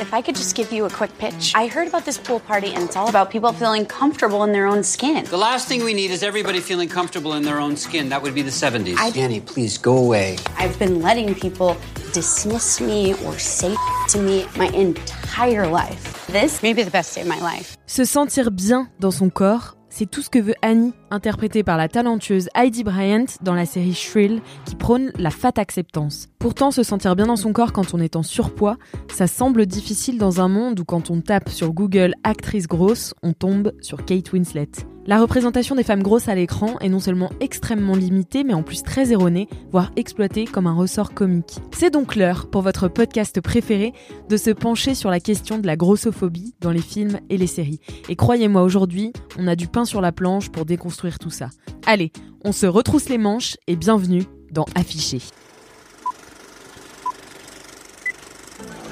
If I could just give you a quick pitch. I heard about this pool party, and it's all about people feeling comfortable in their own skin. The last thing we need is everybody feeling comfortable in their own skin. That would be the 70s. Annie, please go away. I've been letting people dismiss me or say to me my entire life. This may be the best day of my life. Se sentir bien dans son corps, c'est tout ce que veut Annie, interprétée par la talentueuse Heidi Bryant dans la série Shrill, qui prône la fat acceptance. Pourtant, se sentir bien dans son corps quand on est en surpoids, ça semble difficile dans un monde où quand on tape sur Google « actrice grosse », on tombe sur Kate Winslet. La représentation des femmes grosses à l'écran est non seulement extrêmement limitée, mais en plus très erronée, voire exploitée comme un ressort comique. C'est donc l'heure, pour votre podcast préféré, de se pencher sur la question de la grossophobie dans les films et les séries. Et croyez-moi, aujourd'hui, on a du pain sur la planche pour déconstruire tout ça. Allez, on se retrousse les manches et bienvenue dans Afficher.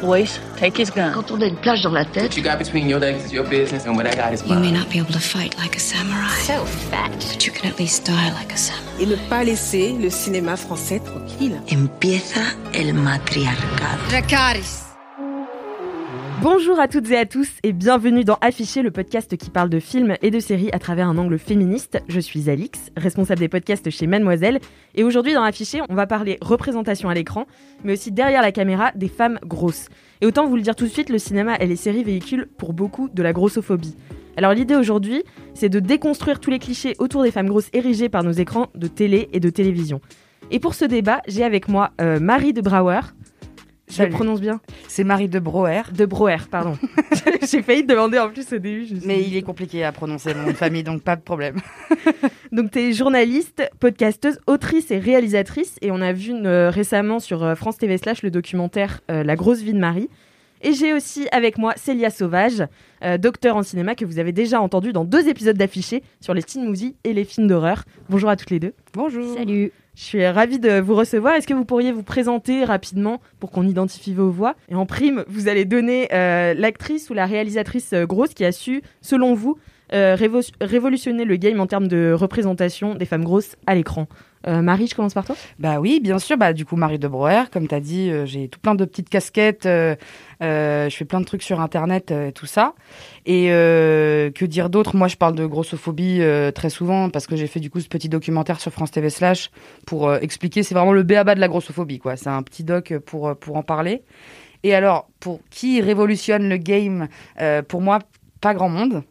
Boys, take his gun. Quand on a une plage dans la tête. What you got between your legs is your business, and what I got is mine. You may not be able to fight like a samurai. So fat. But you can at least die like a samurai. Et ne pas laisser le cinéma français tranquille. Empieza el matriarcado. Dracarys. Bonjour à toutes et à tous et bienvenue dans Afficher, le podcast qui parle de films et de séries à travers un angle féministe. Je suis Alix, responsable des podcasts chez Mademoiselle. Et aujourd'hui dans Afficher, on va parler représentation à l'écran, mais aussi derrière la caméra des femmes grosses. Et autant vous le dire tout de suite, le cinéma et les séries véhiculent pour beaucoup de la grossophobie. Alors l'idée aujourd'hui, c'est de déconstruire tous les clichés autour des femmes grosses érigés par nos écrans de télé et de télévision. Et pour ce débat, j'ai avec moi Marie de Breuer. Je le prononce bien. C'est Marie de Breuer. De Breuer, pardon. J'ai failli te demander en plus au début. Mais il est compliqué à prononcer mon nom de famille, donc pas de problème. Donc t'es journaliste, podcasteuse, autrice et réalisatrice. Et on a vu récemment sur France TV / le documentaire La grosse vie de Marie. Et j'ai aussi avec moi Célia Sauvage, docteur en cinéma que vous avez déjà entendu dans 2 épisodes d'Affichés sur les teen movies et les films d'horreur. Bonjour à toutes les deux. Bonjour. Salut. Je suis ravie de vous recevoir. Est-ce que vous pourriez vous présenter rapidement pour qu'on identifie vos voix ? Et en prime, vous allez donner l'actrice ou la réalisatrice grosse qui a su, selon vous, révolutionner le game en termes de représentation des femmes grosses à l'écran. Marie, je commence par toi. Bah oui, bien sûr. Bah, du coup, Marie de Breuer, comme tu as dit, j'ai tout plein de petites casquettes. Je fais plein de trucs sur Internet et tout ça. Et que dire d'autre ? Moi, je parle de grossophobie très souvent parce que j'ai fait du coup ce petit documentaire sur France TV / pour expliquer. C'est vraiment le b.a.-ba de la grossophobie, quoi. C'est un petit doc pour en parler. Et alors, pour qui révolutionne le game ? Pour moi, pas grand monde.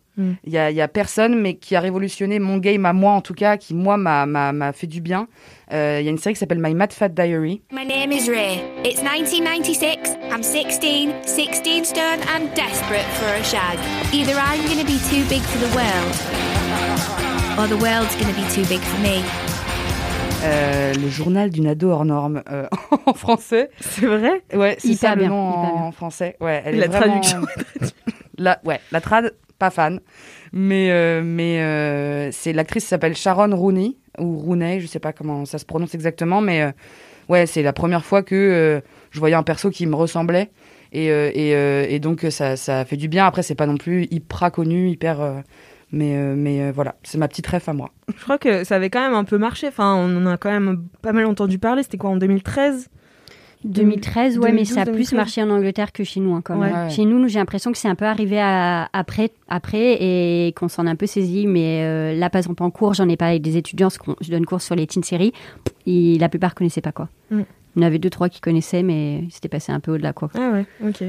Il y a personne, mais qui a révolutionné mon game à moi, en tout cas, qui, moi, m'a fait du bien. Il y a une série qui s'appelle My Mad Fat Diary. My name is Ray. It's 1996. I'm 16, 16 stone, and desperate for a shag. Either I'm going to be too big for the world, or the world's going to be too big for me. Le journal d'une ado hors norme en français. C'est vrai ? Ouais, c'est hyper ça bien, le nom en français. Ouais, elle la est vraiment... traduction. La trad... Pas fan, mais c'est l'actrice qui s'appelle Sharon Rooney, ou Rooney, je sais pas comment ça se prononce exactement, mais ouais, c'est la première fois que je voyais un perso qui me ressemblait, et donc ça fait du bien. Après, c'est pas non plus hyper connu, mais voilà, c'est ma petite ref à moi. Je crois que ça avait quand même un peu marché, enfin, on en a quand même pas mal entendu parler, c'était quoi, en 2013 ? 2013, ouais, 2012, mais ça a 2013. Plus marché en Angleterre que chez nous, hein, quand même. Ouais. Chez nous, j'ai l'impression que c'est un peu arrivé après et qu'on s'en a un peu saisi. Mais là, par exemple, en cours, j'en ai parlé avec des étudiants, je donne cours sur les teen séries. La plupart ne connaissaient pas, quoi. Il y en avait 2-3 qui connaissaient, mais c'était passé un peu au-delà, quoi. Ah ouais, ok.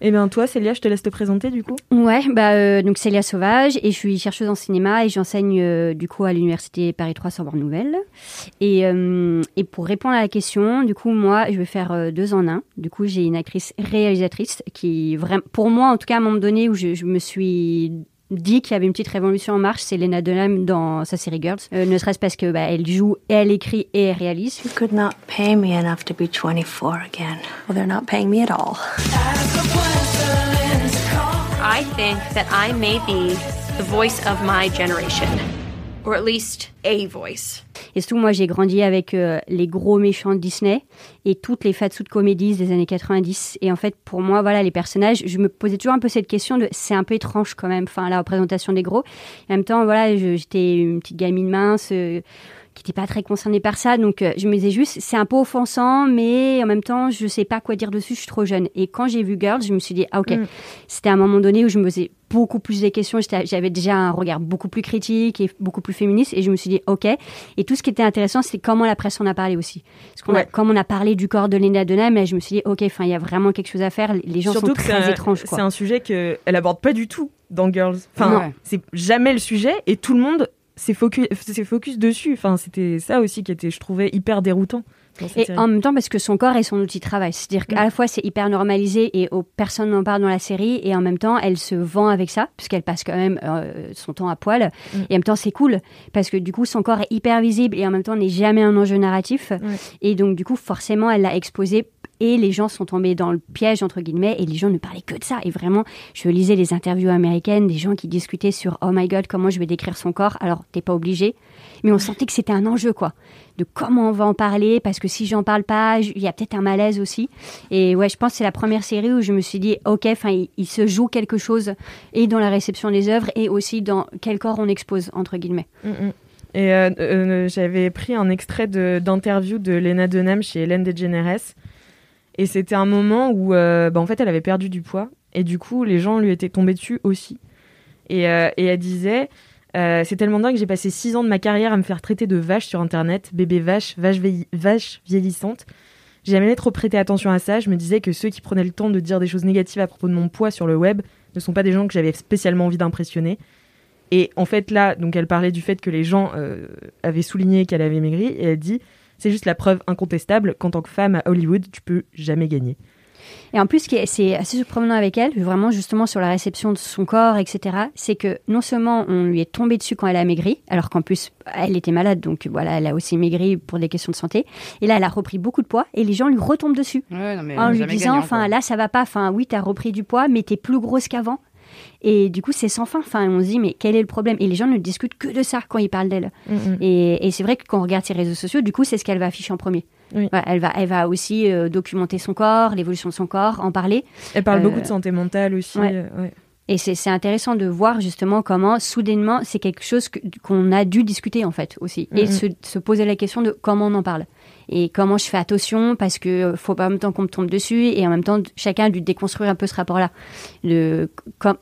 Et bien toi, Célia, je te laisse te présenter du coup. Ouais, donc Célia Sauvage et je suis chercheuse en cinéma et j'enseigne du coup à l'université Paris 3 Sorbonne Nouvelle. Et pour répondre à la question, du coup moi, je vais faire 2 en 1. Du coup, j'ai une actrice réalisatrice qui, pour moi en tout cas, à un moment donné où je me suis dit qu'il y avait une petite révolution en marche, c'est Lena Dunham dans sa série Girls, ne serait-ce parce que elle joue, elle écrit et elle réalise. You could not pay me enough to be 24 again. Well, they're not paying me at all. I think that I may be the voice of my generation, or at least a voice. Et surtout, moi, j'ai grandi avec les gros méchants de Disney et toutes les fatsoutes comédies des années 90. Et en fait, pour moi, voilà, les personnages, je me posais toujours un peu cette question de c'est un peu étrange quand même, enfin, la représentation des gros. Et en même temps, voilà, j'étais une petite gamine mince qui n'était pas très concernée par ça. Donc, je me disais juste, c'est un peu offensant, mais en même temps, je ne sais pas quoi dire dessus, je suis trop jeune. Et quand j'ai vu Girls, je me suis dit, ah ok, c'était à un moment donné où je me posais beaucoup plus de questions, j'avais déjà un regard beaucoup plus critique et beaucoup plus féministe, et je me suis dit ok, et tout ce qui était intéressant c'est comment la presse en a parlé aussi, parce qu'on comme on a parlé du corps de Lena Dunham, mais je me suis dit ok, il y a vraiment quelque chose à faire, les gens surtout sont très étranges quoi. C'est un sujet qu'elle aborde pas du tout dans Girls, c'est jamais le sujet et tout le monde s'est focus dessus, c'était ça aussi qui était, je trouvais, hyper déroutant. Et en même temps, parce que son corps est son outil de travail. C'est-à-dire qu'à la fois, c'est hyper normalisé et personne n'en parle dans la série. Et en même temps, elle se vend avec ça, puisqu'elle passe quand même son temps à poil. Et en même temps, c'est cool, parce que du coup, son corps est hyper visible et en même temps, n'est jamais un enjeu narratif. Et donc, du coup, forcément, elle l'a exposé. Et les gens sont tombés dans le piège, entre guillemets, et les gens ne parlaient que de ça. Et vraiment, je lisais les interviews américaines des gens qui discutaient sur « Oh my God, comment je vais décrire son corps ?» Alors, t'es pas obligé. Mais on sentait que c'était un enjeu, quoi. De comment on va en parler, parce que si j'en parle pas, il y a peut-être un malaise aussi. Et ouais, je pense que c'est la première série où je me suis dit « Ok, il se joue quelque chose, et dans la réception des œuvres, et aussi dans quel corps on expose, entre guillemets. Mm-hmm. » Et j'avais pris un extrait d'interview de Lena Dunham chez Ellen DeGeneres. Et c'était un moment où, en fait, elle avait perdu du poids. Et du coup, les gens lui étaient tombés dessus aussi. Et elle disait, c'est tellement dingue que j'ai passé 6 ans de ma carrière à me faire traiter de vache sur Internet. Bébé vache, vache vieillissante. J'ai jamais trop prêté attention à ça. Je me disais que ceux qui prenaient le temps de dire des choses négatives à propos de mon poids sur le web ne sont pas des gens que j'avais spécialement envie d'impressionner. Et en fait, là, donc elle parlait du fait que les gens avaient souligné qu'elle avait maigri. Et elle dit... C'est juste la preuve incontestable qu'en tant que femme à Hollywood, tu peux jamais gagner. Et en plus, c'est assez surprenant avec elle, vraiment justement sur la réception de son corps, etc. C'est que non seulement on lui est tombé dessus quand elle a maigri, alors qu'en plus elle était malade, donc voilà, elle a aussi maigri pour des questions de santé. Et là, elle a repris beaucoup de poids et les gens lui retombent dessus en lui disant, là, ça va pas. Oui, t'as repris du poids, mais t'es plus grosse qu'avant. Et du coup, c'est sans fin. On se dit, mais quel est le problème ? Et les gens ne discutent que de ça quand ils parlent d'elle. Et c'est vrai que quand on regarde ses réseaux sociaux, du coup, c'est ce qu'elle va afficher en premier. Oui. Voilà, elle va aussi documenter son corps, l'évolution de son corps, en parler. Elle parle beaucoup de santé mentale aussi. Ouais. Ouais. Et c'est intéressant de voir justement comment, soudainement, c'est quelque chose qu'on a dû discuter, en fait, aussi. Et se poser la question de comment on en parle. Et comment je fais attention, parce que faut pas en même temps qu'on me tombe dessus, et en même temps, chacun a dû déconstruire un peu ce rapport-là.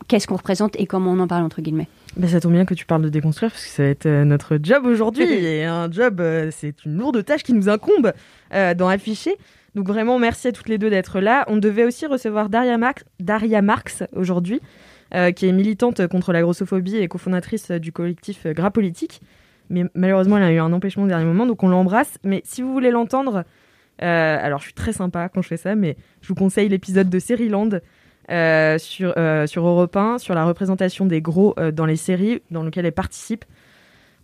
Qu'est-ce qu'on représente et comment on en parle, entre guillemets. Ça tombe bien que tu parles de déconstruire, parce que ça va être notre job aujourd'hui. Et un job, c'est une lourde tâche qui nous incombe d'en afficher. Donc vraiment, merci à toutes les deux d'être là. On devait aussi recevoir Daria Marx aujourd'hui, qui est militante contre la grossophobie et cofondatrice du collectif Gras Politique. Mais malheureusement, elle a eu un empêchement au dernier moment, donc on l'embrasse. Mais si vous voulez l'entendre, alors je suis très sympa quand je fais ça, mais je vous conseille l'épisode de Sériland sur Europe 1, sur la représentation des gros dans les séries dans lesquelles elle participe.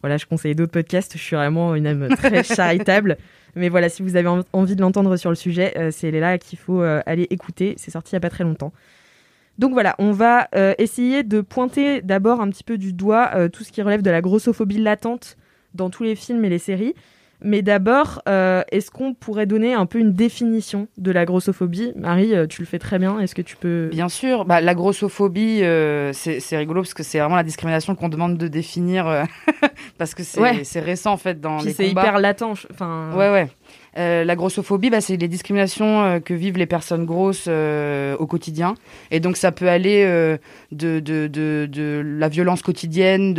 Voilà, je conseille d'autres podcasts, je suis vraiment une âme très charitable. Mais voilà, si vous avez envie de l'entendre sur le sujet, c'est là qu'il faut aller écouter, c'est sorti il n'y a pas très longtemps. Donc voilà, on va essayer de pointer d'abord un petit peu du doigt tout ce qui relève de la grossophobie latente dans tous les films et les séries. Mais d'abord, est-ce qu'on pourrait donner un peu une définition de la grossophobie ? Marie, tu le fais très bien, est-ce que tu peux... Bien sûr, la grossophobie, c'est rigolo parce que c'est vraiment la discrimination qu'on demande de définir parce que c'est récent en fait dans puis les combats. C'est hyper latent, ouais. La grossophobie, c'est les discriminations que vivent les personnes grosses au quotidien. Et donc, ça peut aller de la violence quotidienne,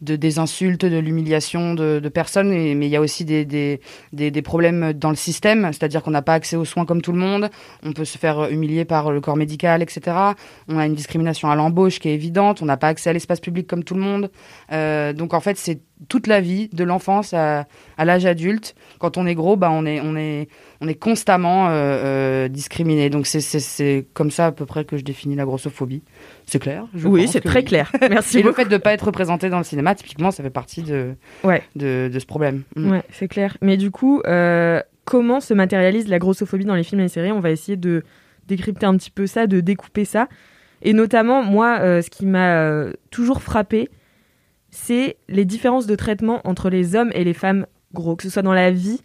des insultes, de l'humiliation de personnes. Mais il y a aussi des problèmes dans le système, c'est-à-dire qu'on n'a pas accès aux soins comme tout le monde. On peut se faire humilier par le corps médical, etc. On a une discrimination à l'embauche qui est évidente. On n'a pas accès à l'espace public comme tout le monde. Donc, en fait, c'est toute la vie, de l'enfance à l'âge adulte. Quand on est gros, bah, on est constamment discriminé. Donc c'est comme ça à peu près que je définis la grossophobie. C'est clair? Oui, c'est très clair. Merci beaucoup. Et le fait de ne pas être représenté dans le cinéma, typiquement, ça fait partie de ce problème. Mmh. Ouais, c'est clair. Mais du coup, comment se matérialise la grossophobie dans les films et les séries? On va essayer de décrypter un petit peu ça, de découper ça. Et notamment, moi, ce qui m'a toujours frappée, c'est les différences de traitement entre les hommes et les femmes gros, que ce soit dans la vie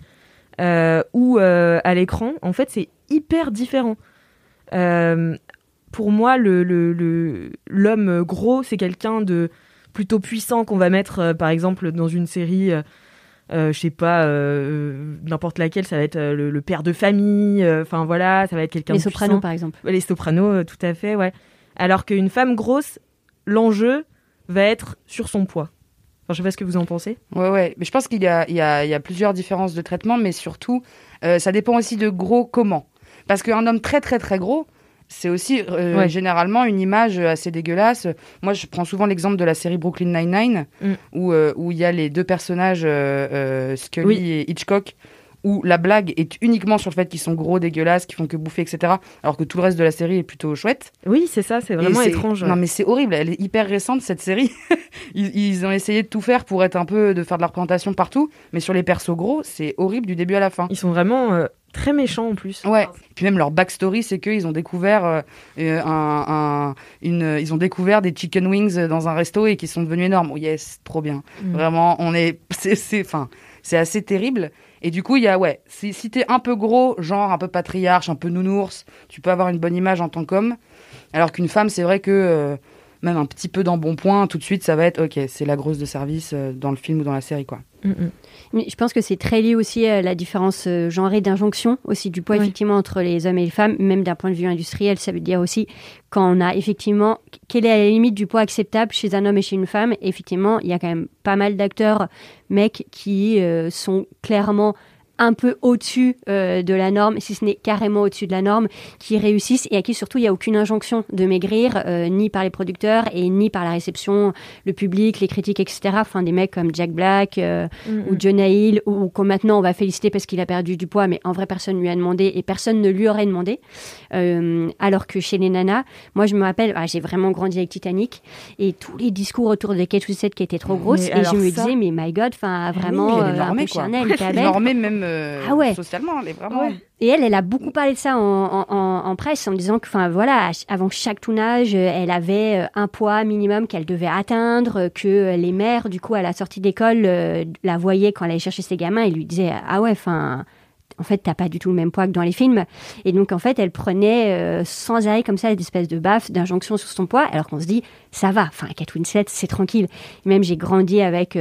ou à l'écran. En fait, c'est hyper différent. Pour moi, l'homme gros, c'est quelqu'un de plutôt puissant qu'on va mettre, par exemple, dans une série, je sais pas, n'importe laquelle, ça va être le père de famille, enfin voilà, ça va être quelqu'un de puissant. Les Sopranos, par exemple. Les Sopranos, tout à fait, ouais. Alors qu'une femme grosse, l'enjeu va être sur son poids. Enfin, je ne sais pas ce que vous en pensez. Ouais. Mais je pense qu'il y a plusieurs différences de traitement, mais surtout, ça dépend aussi de gros comment. Parce qu'un homme très, très, très gros, c'est aussi généralement une image assez dégueulasse. Moi, je prends souvent l'exemple de la série Brooklyn Nine-Nine, où il y a les deux personnages, Scully et Hitchcock, où la blague est uniquement sur le fait qu'ils sont gros, dégueulasses, qu'ils font que bouffer, etc. Alors que tout le reste de la série est plutôt chouette. Oui, c'est ça, c'est vraiment étrange. Non, mais c'est horrible, elle est hyper récente, cette série. Ils ont essayé de tout faire pour être un peu, de faire de la représentation partout, mais sur les persos gros, c'est horrible du début à la fin. Ils sont vraiment très méchants en plus. Ouais. Puis même leur backstory, c'est qu'ils ont découvert ils ont découvert des chicken wings dans un resto et qu'ils sont devenus énormes. Oh yes, trop bien. Vraiment, c'est assez terrible. Et du coup, il y a, si t'es un peu gros, genre un peu patriarche, un peu nounours, tu peux avoir une bonne image en tant qu'homme. Alors qu'une femme, c'est vrai que même un petit peu d'embonpoint, tout de suite, ça va être, ok, c'est la grosse de service dans le film ou dans la série, quoi. Mais je pense que c'est très lié aussi à la différence genrée d'injonction, aussi du poids, effectivement, entre les hommes et les femmes, même d'un point de vue industriel. Ça veut dire aussi quand on a, effectivement, quelle est la limite du poids acceptable chez un homme et chez une femme. Effectivement, il y a quand même pas mal d'acteurs mecs qui sont clairement un peu au-dessus de la norme, si ce n'est carrément au-dessus de la norme, qui réussissent et à qui surtout il n'y a aucune injonction de maigrir, ni par les producteurs et ni par la réception, le public, les critiques, etc. Enfin, des mecs comme Jack Black ou Jonah Hill, ou qu'on maintenant on va féliciter parce qu'il a perdu du poids, mais en vrai personne lui a demandé et personne ne lui aurait demandé. Alors que chez les nanas, moi je me rappelle, j'ai vraiment grandi avec Titanic et tous les discours autour de Kate Winslet qui était trop grosse, et je me disais, mais my god, enfin vraiment, elle est normée, un peu charnelle, elle est normée même. Socialement, elle est vraiment... Ouais. Et elle a beaucoup parlé de ça en presse, en disant que, enfin voilà, avant chaque tournage, elle avait un poids minimum qu'elle devait atteindre, que les mères, du coup, à la sortie d'école, la voyaient quand elle allait chercher ses gamins et lui disaient « Ah ouais, enfin... » En fait, t'as pas du tout le même poids que dans les films. Et donc, en fait, elle prenait sans arrêt comme ça des espèces de baffes, d'injonctions sur son poids, alors qu'on se dit, ça va. Enfin, Kate Winslet, c'est tranquille. Et même, j'ai grandi avec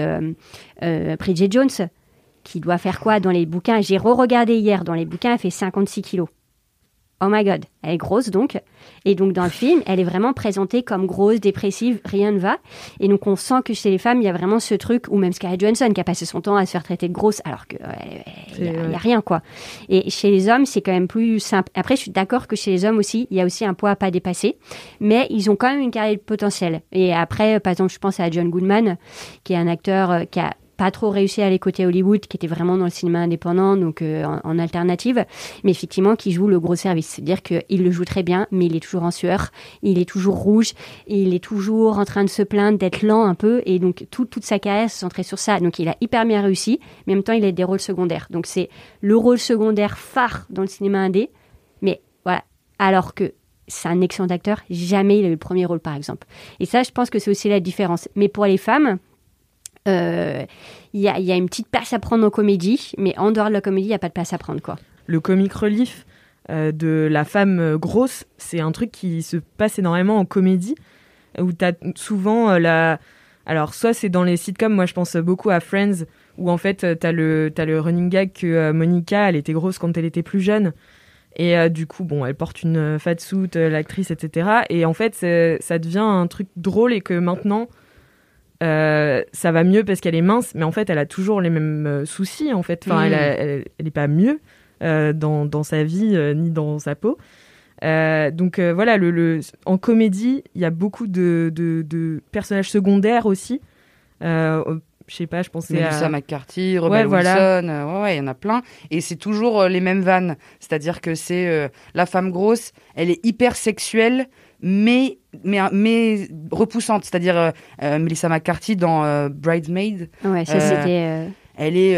Bridget Jones, qui doit faire quoi dans les bouquins? J'ai re-regardé hier, dans les bouquins, elle fait 56 kilos. Oh my god, elle est grosse donc. Et donc dans le film, elle est vraiment présentée comme grosse, dépressive, rien ne va. Et donc on sent que chez les femmes, il y a vraiment ce truc, ou même Scarlett Johansson qui a passé son temps à se faire traiter de grosse, alors qu'il n'y a rien, quoi. Et chez les hommes, c'est quand même plus simple. Après, je suis d'accord que chez les hommes aussi, il y a aussi un poids à pas dépasser, mais ils ont quand même une carrière de potentiel. Et après, par exemple, je pense à John Goodman, qui est un acteur qui a pas trop réussi à aller côté Hollywood, qui était vraiment dans le cinéma indépendant, donc en alternative, mais effectivement qui joue le gros service. C'est-à-dire qu'il le joue très bien, mais il est toujours en sueur, il est toujours rouge, il est toujours en train de se plaindre, d'être lent un peu, et donc toute sa carrière se centrait sur ça. Donc il a hyper bien réussi, mais en même temps il a des rôles secondaires. Donc c'est le rôle secondaire phare dans le cinéma indé, mais voilà, alors que c'est un excellent acteur, jamais il a eu le premier rôle par exemple. Et ça, je pense que c'est aussi la différence. Mais pour les femmes... Il y a une petite place à prendre en comédie, mais en dehors de la comédie, il n'y a pas de place à prendre, quoi. Le comic relief de la femme grosse, c'est un truc qui se passe énormément en comédie, où tu as souvent Alors, soit c'est dans les sitcoms, moi je pense beaucoup à Friends, où en fait, t'as le running gag que Monica, elle était grosse quand elle était plus jeune, et du coup, bon, elle porte une fat suit, l'actrice, etc. Et en fait, ça devient un truc drôle, et que maintenant... ça va mieux parce qu'elle est mince, mais en fait elle a toujours les mêmes soucis en fait. Enfin, elle n'est pas mieux dans sa vie ni dans sa peau, donc voilà, en comédie il y a beaucoup de personnages secondaires aussi, je sais pas, je pensais à... Melissa McCarthy, Rebel Wilson, il y en a plein. Et c'est toujours les mêmes vannes. C'est-à-dire que c'est la femme grosse, elle est hyper sexuelle, mais repoussante. C'est-à-dire Melissa McCarthy dans Bridesmaid. Ouais, ça c'était... Elle est,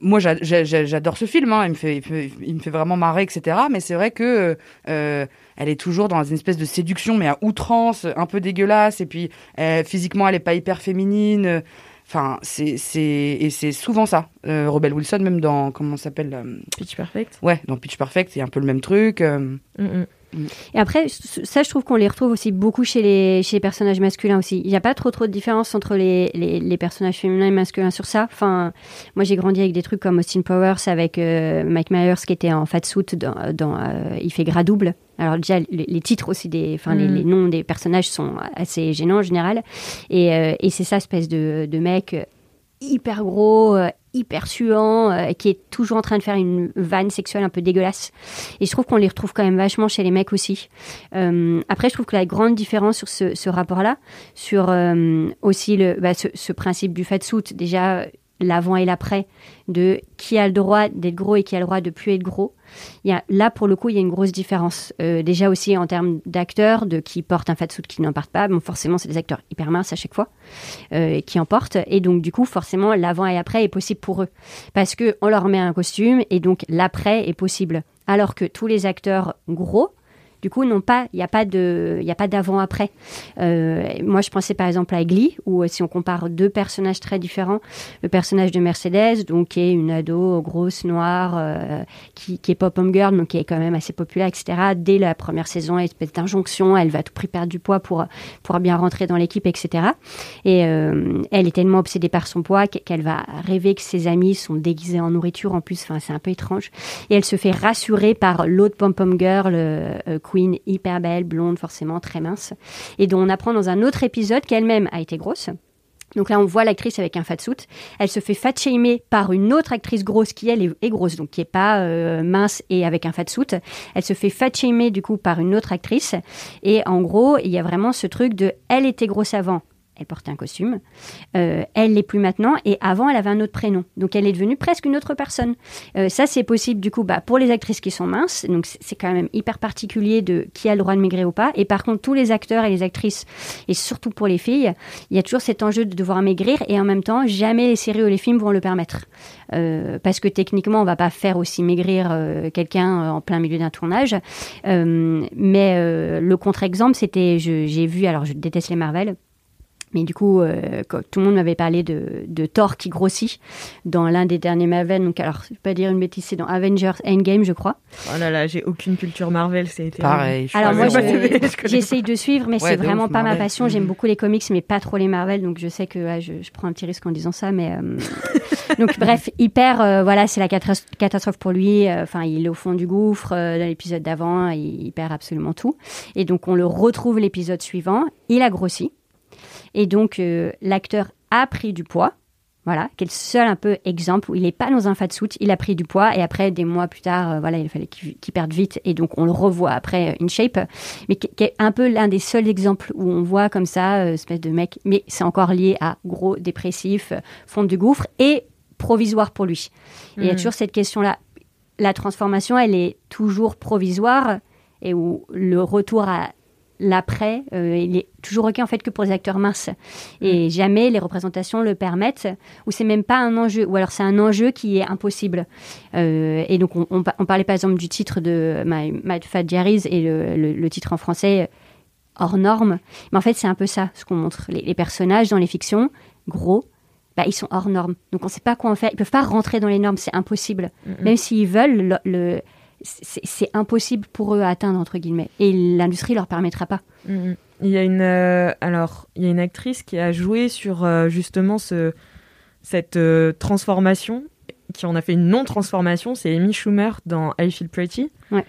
moi j'adore ce film, hein. il me fait vraiment marrer, etc. Mais c'est vrai que elle est toujours dans une espèce de séduction, mais à outrance, un peu dégueulasse. Et puis physiquement, elle est pas hyper féminine. Enfin, c'est souvent ça. Rebel Wilson, même dans comment ça s'appelle, Pitch Perfect. Ouais, dans Pitch Perfect, c'est un peu le même truc. Et après, ça, je trouve qu'on les retrouve aussi beaucoup chez les personnages masculins aussi. Il n'y a pas trop de différence entre les personnages féminins et masculins sur ça. Enfin, moi, j'ai grandi avec des trucs comme Austin Powers, avec Mike Myers qui était en fatsuit dans il fait gras double. Alors déjà, les titres aussi, les noms des personnages sont assez gênants en général. Et c'est ça, espèce de mec hyper gros... hyper suant, qui est toujours en train de faire une vanne sexuelle un peu dégueulasse. Et je trouve qu'on les retrouve quand même vachement chez les mecs aussi. Après, je trouve que la grande différence sur ce rapport-là, sur aussi ce principe du fatsuit, déjà l'avant et l'après, de qui a le droit d'être gros et qui a le droit de plus être gros. Là, pour le coup, il y a une grosse différence. Déjà aussi en termes d'acteurs, de qui porte un fatsuit, qui n'en porte pas. Bon, forcément, c'est des acteurs hyper minces à chaque fois qui en portent. Et donc, du coup, forcément, l'avant et après est possible pour eux. Parce qu'on leur met un costume et donc l'après est possible. Alors que tous les acteurs gros... Du coup, il n'y a pas d'avant-après. Moi, je pensais par exemple à Glee, où si on compare deux personnages très différents, le personnage de Mercedes, donc, qui est une ado grosse, noire, qui est pop-home girl, donc qui est quand même assez populaire, etc. Dès la première saison, espèce d'injonction, elle va à tout prix perdre du poids pour bien rentrer dans l'équipe, etc. Et elle est tellement obsédée par son poids qu'elle va rêver que ses amis sont déguisés en nourriture, en plus, enfin, c'est un peu étrange. Et elle se fait rassurer par l'autre pom-pom girl, Queen, hyper belle, blonde, forcément très mince, et dont on apprend dans un autre épisode qu'elle-même a été grosse. Donc là, on voit l'actrice avec un fatsuit. Elle se fait fat-shamer par une autre actrice grosse qui, elle, est grosse, donc qui n'est pas mince et avec un fatsuit. Elle se fait fat-shamer, du coup, par une autre actrice. Et en gros, il y a vraiment ce truc de « elle était grosse avant ». Elle portait un costume, elle l'est plus maintenant, et avant elle avait un autre prénom, donc elle est devenue presque une autre personne. Ça c'est possible du coup pour les actrices qui sont minces, donc c'est quand même hyper particulier de qui a le droit de maigrir ou pas, et par contre tous les acteurs et les actrices, et surtout pour les filles, il y a toujours cet enjeu de devoir maigrir, et en même temps jamais les séries ou les films vont le permettre. Parce que techniquement on va pas faire aussi maigrir quelqu'un en plein milieu d'un tournage, mais le contre-exemple c'était, j'ai vu, alors je déteste les Marvel, mais du coup, tout le monde m'avait parlé de Thor qui grossit dans l'un des derniers Marvel. Donc, alors, je ne vais pas dire une bêtise, c'est dans Avengers Endgame, je crois. Oh là là, j'ai aucune culture Marvel, c'est terrible. Pareil. Alors, moi, j'essaye de suivre, mais c'est vraiment pas Marvel. Ma passion. J'aime beaucoup les comics, mais pas trop les Marvel. Donc, je sais que je prends un petit risque en disant ça, mais... Donc, bref, hyper... c'est la catastrophe pour lui. Enfin, il est au fond du gouffre. Dans l'épisode d'avant, il perd absolument tout. Et donc, on le retrouve l'épisode suivant. Il a grossi. Et donc, l'acteur a pris du poids, voilà, qui est le seul un peu exemple où il n'est pas dans un fatsuit, il a pris du poids, et après, des mois plus tard, il fallait qu'il perde vite, et donc on le revoit après in shape, mais qui est un peu l'un des seuls exemples où on voit comme ça, espèce de mec, mais c'est encore lié à gros, dépressif, fond du gouffre, et provisoire pour lui. Et il y a toujours cette question-là, la transformation, elle est toujours provisoire, et où le retour à... L'après, il est toujours OK en fait que pour les acteurs minces. Et jamais les représentations le permettent, ou c'est même pas un enjeu, ou alors c'est un enjeu qui est impossible. Et donc on parlait par exemple du titre de My Mad Fat Diary et le titre en français hors norme. Mais en fait c'est un peu ça, ce qu'on montre. Les personnages dans les fictions, gros, ils sont hors normes. Donc on ne sait pas quoi en faire. Ils ne peuvent pas rentrer dans les normes, c'est impossible. Même s'ils veulent... C'est impossible pour eux à atteindre, entre guillemets. Et l'industrie ne leur permettra pas. Il y a une actrice qui a joué sur justement cette transformation, qui en a fait une non-transformation, c'est Amy Schumer dans I Feel Pretty. Ouais.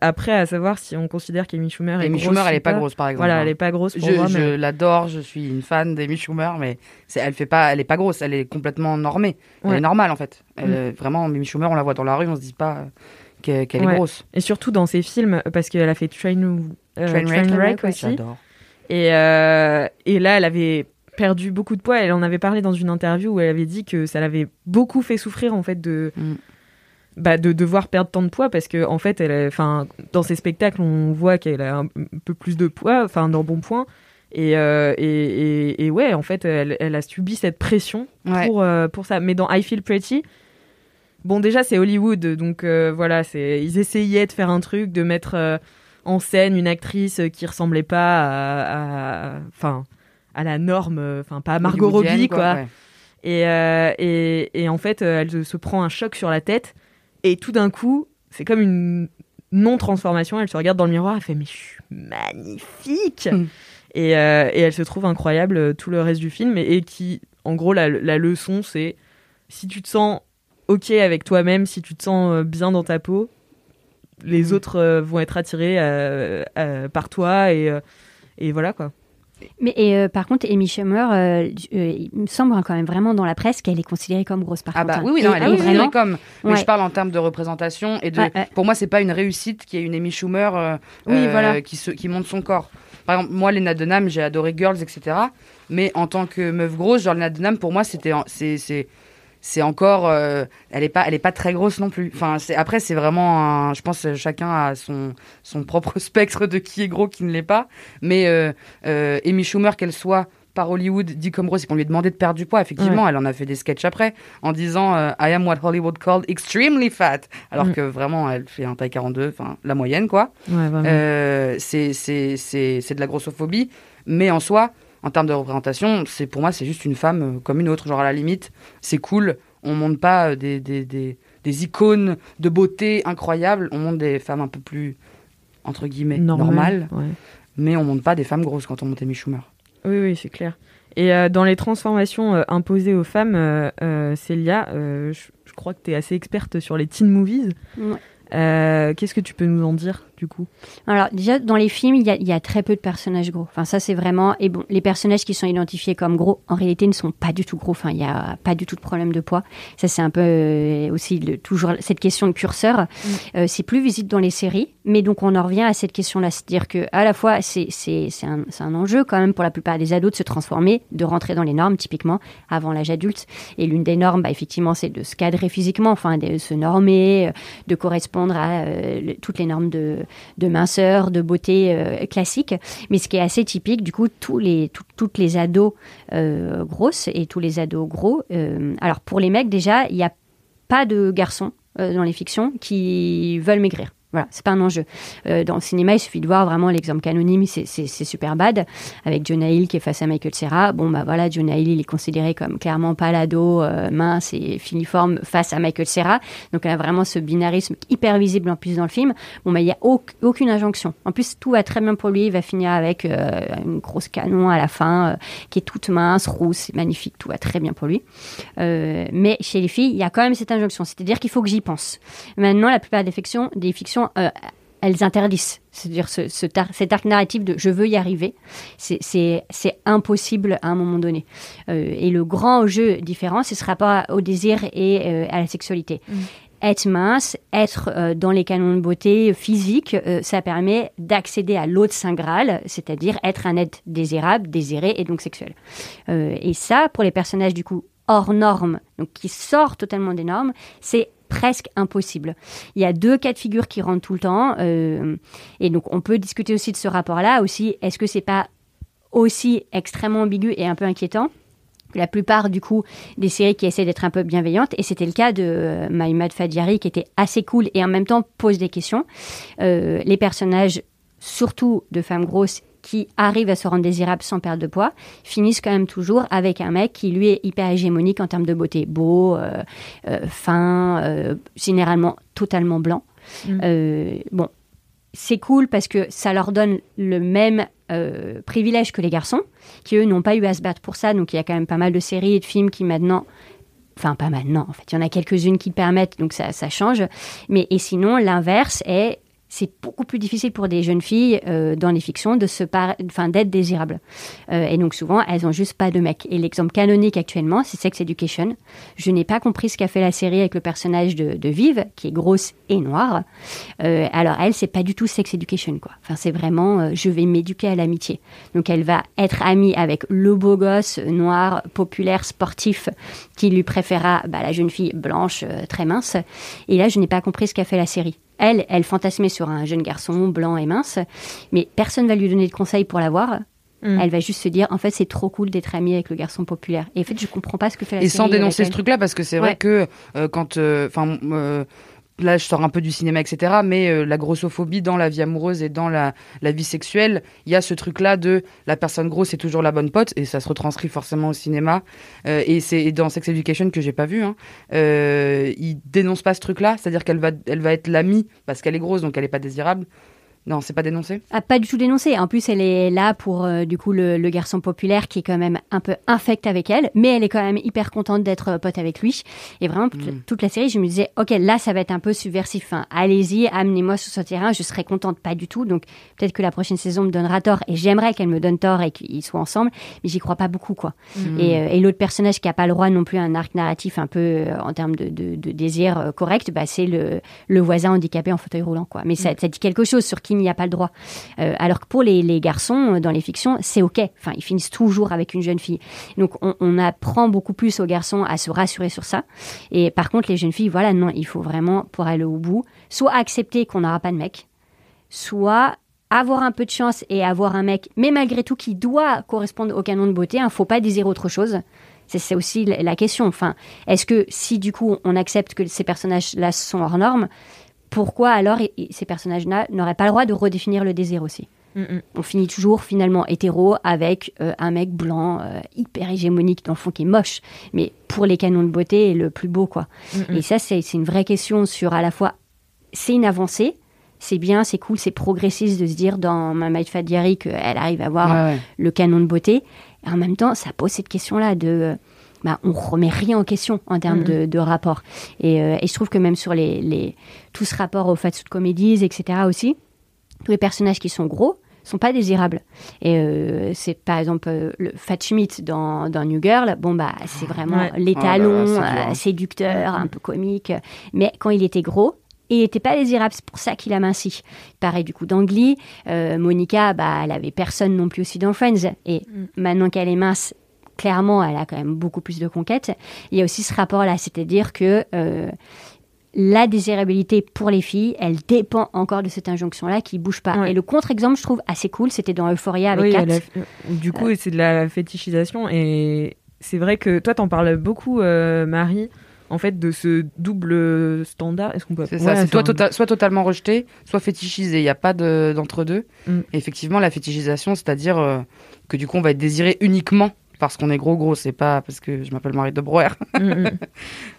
Après, à savoir si on considère qu'Amy Schumer est grosse. Amy Schumer, elle n'est pas grosse, par exemple. Voilà, elle n'est pas grosse pour moi. Je l'adore, je suis une fan d'Amy Schumer, mais elle n'est pas grosse, elle est complètement normée. Ouais. Elle est normale, en fait. Vraiment, Amy Schumer, on la voit dans la rue, on ne se dit pas qu'elle est grosse. Et surtout dans ses films, parce qu'elle a fait Trainwreck aussi. J'adore. Et là, elle avait perdu beaucoup de poids. Elle en avait parlé dans une interview où elle avait dit que ça l'avait beaucoup fait souffrir en fait de devoir perdre tant de poids, parce que en fait elle, enfin dans ses spectacles on voit qu'elle a un peu plus de poids, enfin dans Bon Point, et ouais en fait elle a subi cette pression pour ça. Mais dans I Feel Pretty, bon déjà c'est Hollywood, donc voilà, c'est ils essayaient de faire un truc, de mettre en scène une actrice qui ressemblait pas à la norme, enfin pas à Margot Robbie quoi. Ouais. Et en fait elle se prend un choc sur la tête et tout d'un coup c'est comme une non-transformation, elle se regarde dans le miroir, elle fait mais je suis magnifique et elle se trouve incroyable tout le reste du film, et qui en gros la leçon c'est si tu te sens ok avec toi-même, si tu te sens bien dans ta peau, les autres vont être attirés par toi et voilà quoi. Mais par contre, Amy Schumer, il me semble quand même vraiment dans la presse qu'elle est considérée comme grosse par contre. Ah bah oui, non, elle est considérée comme. Mais je parle en termes de représentation et de. Ouais, ouais. Pour moi, c'est pas une réussite qu'il y ait une Amy Schumer voilà. qui montre son corps. Par exemple, moi, Lena Dunham, j'ai adoré Girls, etc. Mais en tant que meuf grosse, genre Lena Dunham, pour moi, c'est encore. Elle est pas très grosse non plus. Enfin, après, c'est vraiment. Je pense que chacun a son propre spectre de qui est gros, qui ne l'est pas. Mais Amy Schumer, qu'elle soit par Hollywood dit comme grosse, c'est qu'on lui a demandé de perdre du poids. Effectivement, elle en a fait des sketchs après, en disant I am what Hollywood called extremely fat. Alors que vraiment, elle fait un taille 42, enfin, la moyenne, quoi. Ouais, c'est de la grossophobie. Mais en soi. En termes de représentation, pour moi, c'est juste une femme comme une autre. Genre, à la limite, c'est cool. On ne montre pas des icônes de beauté incroyables. On montre des femmes un peu plus, entre guillemets, normales. Ouais. Mais on ne montre pas des femmes grosses quand on monte Amy Schumer. Oui, oui, c'est clair. Et dans les transformations imposées aux femmes, Célia, je crois que tu es assez experte sur les teen movies. Ouais. Qu'est-ce que tu peux nous en dire du coup ? Alors déjà dans les films il y a très peu de personnages gros, enfin ça c'est vraiment, et bon les personnages qui sont identifiés comme gros en réalité ne sont pas du tout gros, enfin il n'y a pas du tout de problème de poids, ça c'est un peu aussi toujours cette question de curseur. C'est plus visible dans les séries, mais donc on en revient à cette question là, c'est-à-dire que à la fois c'est un enjeu quand même pour la plupart des ados de se transformer, de rentrer dans les normes typiquement avant l'âge adulte, et l'une des normes effectivement c'est de se cadrer physiquement, enfin de se normer, de correspondre à toutes les normes de minceur, de beauté classique. Mais ce qui est assez typique, du coup, toutes les ados grosses et tous les ados gros. Alors, pour les mecs, déjà, il n'y a pas de garçons dans les fictions qui veulent maigrir. Voilà, c'est pas un enjeu. Dans le cinéma, il suffit de voir vraiment l'exemple canonique, c'est super bad, avec Jonah Hill qui est face à Michael Cera. Bon, bah voilà, Jonah Hill, il est considéré comme clairement pas l'ado mince et filiforme face à Michael Cera. Donc, il y a vraiment ce binarisme hyper visible en plus dans le film. Bon, bah, il n'y a aucune injonction. En plus, tout va très bien pour lui. Il va finir avec une grosse canon à la fin, qui est toute mince, rousse, magnifique, tout va très bien pour lui. Mais chez les filles, il y a quand même cette injonction. C'est-à-dire qu'il faut que j'y pense. Maintenant, la plupart des fictions elles interdisent, c'est-à-dire cet arc narratif de « je veux y arriver », c'est impossible à un moment donné. Et le grand jeu différent, c'est ce rapport au désir et à la sexualité. Être mince, être dans les canons de beauté physique, ça permet d'accéder à l'autre Saint Graal, c'est-à-dire être un être désirable, désiré et donc sexuel. Et ça, pour les personnages du coup hors normes, donc qui sortent totalement des normes, c'est presque impossible. Il y a deux cas de figure qui rentrent tout le temps, et donc on peut discuter aussi de ce rapport-là aussi. Est-ce que c'est pas aussi extrêmement ambigu et un peu inquiétant ? La plupart du coup des séries qui essaient d'être un peu bienveillantes, et c'était le cas de My Mad Fat Diary qui était assez cool et en même temps pose des questions. Les personnages, surtout de femmes grosses, qui arrivent à se rendre désirables sans perdre de poids, finissent quand même toujours avec un mec qui, lui, est hyper hégémonique en termes de beauté. Beau, fin, généralement totalement blanc. Bon, c'est cool parce que ça leur donne le même privilège que les garçons, qui, eux, n'ont pas eu à se battre pour ça. Donc, il y a quand même pas mal de séries et de films qui, maintenant... Enfin, pas maintenant, en fait. Il y en a quelques-unes qui le permettent, donc ça change. Mais, et sinon, l'inverse est... c'est beaucoup plus difficile pour des jeunes filles dans les fictions de d'être désirables. Et donc souvent, elles n'ont juste pas de mec. Et l'exemple canonique actuellement, c'est Sex Education. Je n'ai pas compris ce qu'a fait la série avec le personnage de Viv, qui est grosse et noire. Alors elle, c'est pas du tout Sex Education, quoi. Enfin, c'est vraiment, je vais m'éduquer à l'amitié. Donc elle va être amie avec le beau gosse noir, populaire, sportif, qui lui préférera la jeune fille blanche, très mince. Et là, je n'ai pas compris ce qu'a fait la série. Elle fantasmait sur un jeune garçon blanc et mince, mais personne ne va lui donner de conseils pour l'avoir. Elle va juste se dire, en fait, c'est trop cool d'être amie avec le garçon populaire. Et en fait, je ne comprends pas ce que fait la série. Et sans dénoncer ce truc-là, parce que c'est vrai que là, je sors un peu du cinéma, etc. Mais la grossophobie dans la vie amoureuse et dans la vie sexuelle, il y a ce truc-là de la personne grosse est toujours la bonne pote, et ça se retranscrit forcément au cinéma. Et c'est dans Sex Education que j'ai pas vu. Ils dénoncent pas ce truc-là, c'est-à-dire qu'elle va être l'amie parce qu'elle est grosse, donc elle est pas désirable. Non, c'est pas dénoncé ? Ah, pas du tout dénoncé. En plus, elle est là pour, le garçon populaire qui est quand même un peu infect avec elle. Mais elle est quand même hyper contente d'être pote avec lui. Et vraiment, toute la série, je me disais, OK, là, ça va être un peu subversif. Enfin, allez-y, amenez-moi sur ce terrain. Je serais contente. Pas du tout. Donc, peut-être que la prochaine saison me donnera tort. Et j'aimerais qu'elle me donne tort et qu'ils soient ensemble. Mais j'y crois pas beaucoup, quoi. Et l'autre personnage qui a pas le droit non plus à un arc narratif un peu en termes de désir correct, c'est le voisin handicapé en fauteuil roulant, quoi. Mais ça dit quelque chose sur qui il n'y a pas le droit. Alors que pour les garçons, dans les fictions, c'est OK. Enfin, ils finissent toujours avec une jeune fille. Donc, on apprend beaucoup plus aux garçons à se rassurer sur ça. Et par contre, les jeunes filles, voilà, non, il faut vraiment, pour aller au bout, soit accepter qu'on n'aura pas de mec, soit avoir un peu de chance et avoir un mec, mais malgré tout, qui doit correspondre au canon de beauté. Faut pas désirer autre chose. C'est aussi la question. Enfin, est-ce que si, du coup, on accepte que ces personnages-là sont hors normes, pourquoi alors ces personnages-là n'auraient pas le droit de redéfinir le désir aussi ? On finit toujours finalement hétéro avec un mec blanc hyper hégémonique dans le fond qui est moche, mais pour les canons de beauté, le plus beau, quoi. Et ça, c'est une vraie question sur à la fois, c'est une avancée, c'est bien, c'est cool, c'est progressiste de se dire dans My Mad Fat Diary qu'elle arrive à avoir le canon de beauté. Et en même temps, ça pose cette question-là de... on ne remet rien en question en termes de rapport. Et je trouve que même sur tout ce rapport aux fast-food comedies, etc. aussi, tous les personnages qui sont gros ne sont pas désirables. Et c'est par exemple le Fat Schmidt dans New Girl, c'est vraiment l'étalon séducteur, un peu comique. Mais quand il était gros, il n'était pas désirable, c'est pour ça qu'il a minci. Pareil du coup dans Glee, Monica, elle n'avait personne non plus aussi dans Friends. Et maintenant qu'elle est mince, clairement, elle a quand même beaucoup plus de conquêtes. Il y a aussi ce rapport-là, c'est-à-dire que la désirabilité pour les filles, elle dépend encore de cette injonction-là qui ne bouge pas. Ouais. Et le contre-exemple, je trouve assez cool, c'était dans Euphoria avec Kat. Du coup, c'est de la fétichisation. Et c'est vrai que toi, t'en parles beaucoup, Marie, en fait, de ce double standard. Est-ce qu'on peut... C'est ça, c'est soit totalement rejeté, soit fétichisé. Il n'y a pas d'entre-deux. Effectivement, la fétichisation, c'est-à-dire que du coup, on va être désiré uniquement parce qu'on est gros, c'est pas parce que je m'appelle Marie de Breuer.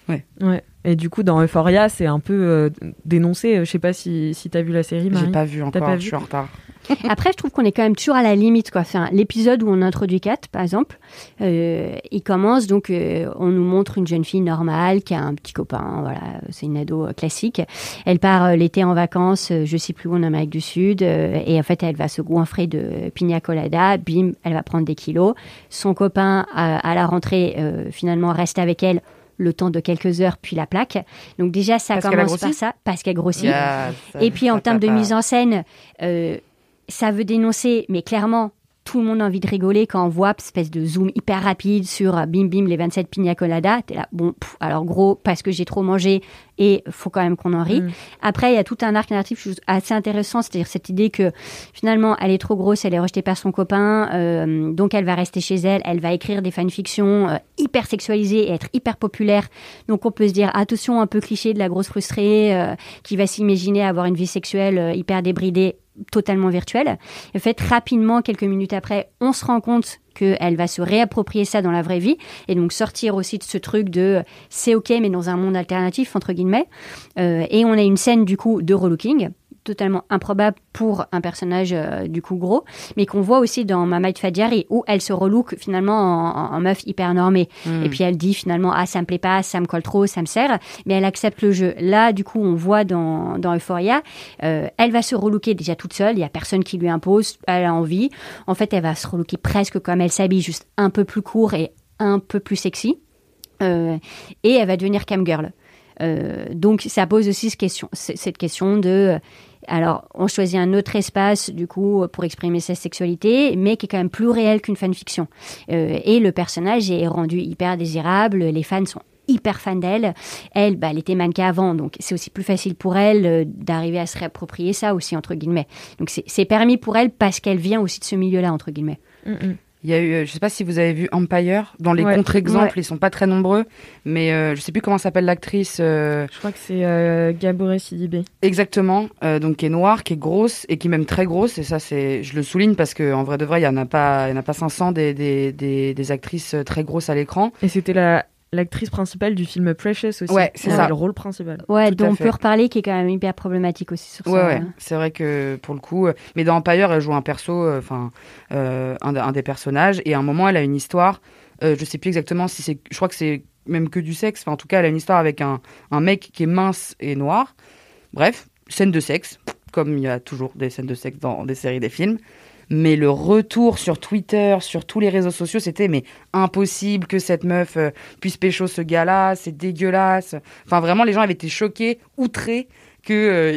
Ouais. Et du coup, dans Euphoria, c'est un peu dénoncé. Je sais pas si t'as vu la série, Marie. J'ai pas vu encore, je suis en retard. Après, je trouve qu'on est quand même toujours à la limite, quoi. Enfin, l'épisode où on introduit Kat, par exemple, il commence, donc on nous montre une jeune fille normale qui a un petit copain, voilà, c'est une ado classique. Elle part l'été en vacances, je sais plus où, en Amérique du Sud, et en fait, elle va se goinfrer de pina colada, bim, elle va prendre des kilos. Son copain, à la rentrée, finalement, reste avec elle le temps de quelques heures, puis la plaque. Donc déjà, ça commence par ça, parce qu'elle grossit. Yeah, et puis, en termes de mise en scène... ça veut dénoncer, mais clairement, tout le monde a envie de rigoler quand on voit espèce de zoom hyper rapide sur bim bim les 27 pina colada. T'es là, alors gros, parce que j'ai trop mangé et faut quand même qu'on en rit. Après, il y a tout un arc narratif assez intéressant, c'est-à-dire cette idée que finalement, elle est trop grosse, elle est rejetée par son copain, donc elle va rester chez elle, elle va écrire des fanfictions hyper sexualisées et être hyper populaire. Donc on peut se dire, attention, un peu cliché de la grosse frustrée qui va s'imaginer avoir une vie sexuelle hyper débridée, totalement virtuelle. En fait, rapidement, quelques minutes après, on se rend compte qu'elle va se réapproprier ça dans la vraie vie et donc sortir aussi de ce truc de c'est OK mais dans un monde alternatif entre guillemets, et on a une scène du coup de relooking totalement improbable pour un personnage du coup gros, mais qu'on voit aussi dans My Mad Fat Diary, où elle se relook finalement en meuf hyper normée. Et puis elle dit finalement « Ah, ça me plaît pas, ça me colle trop, ça me sert », mais elle accepte le jeu. Là, du coup, on voit dans Euphoria, elle va se relooker déjà toute seule, il n'y a personne qui lui impose, elle a envie. En fait, elle va se relooker presque comme elle s'habille, juste un peu plus court et un peu plus sexy. Et elle va devenir camgirl. Donc, ça pose aussi cette question de... Alors, on choisit un autre espace, du coup, pour exprimer sa sexualité, mais qui est quand même plus réel qu'une fanfiction. Et le personnage est rendu hyper désirable, les fans sont hyper fan d'elle. Elle était mannequin avant, donc c'est aussi plus facile pour elle d'arriver à se réapproprier ça aussi, entre guillemets. Donc c'est permis pour elle parce qu'elle vient aussi de ce milieu-là, entre guillemets. Il y a eu, je ne sais pas si vous avez vu Empire, dans les contre-exemples, ils ne sont pas très nombreux, mais je ne sais plus comment s'appelle l'actrice. Je crois que c'est Gaboré Sidibé. Exactement, donc qui est noire, qui est grosse, et qui est même très grosse, et ça, je le souligne parce qu'en vrai de vrai, il n'y en a pas 500 des actrices très grosses à l'écran. Et c'était l'actrice principale du film Precious aussi. Ouais, c'est ça. Le rôle principal. Ouais, dont on peut reparler, qui est quand même hyper problématique aussi sur ça. Ouais, c'est vrai que pour le coup... Mais dans Empire, elle joue un perso, un des personnages, et à un moment, elle a une histoire, je sais plus exactement si c'est... Je crois que c'est même que du sexe, en tout cas, elle a une histoire avec un mec qui est mince et noir. Bref, scène de sexe, comme il y a toujours des scènes de sexe dans des séries, des films. Mais le retour sur Twitter, sur tous les réseaux sociaux, c'était impossible que cette meuf puisse pécho ce gars-là, c'est dégueulasse. Enfin, vraiment, les gens avaient été choqués, outrés, que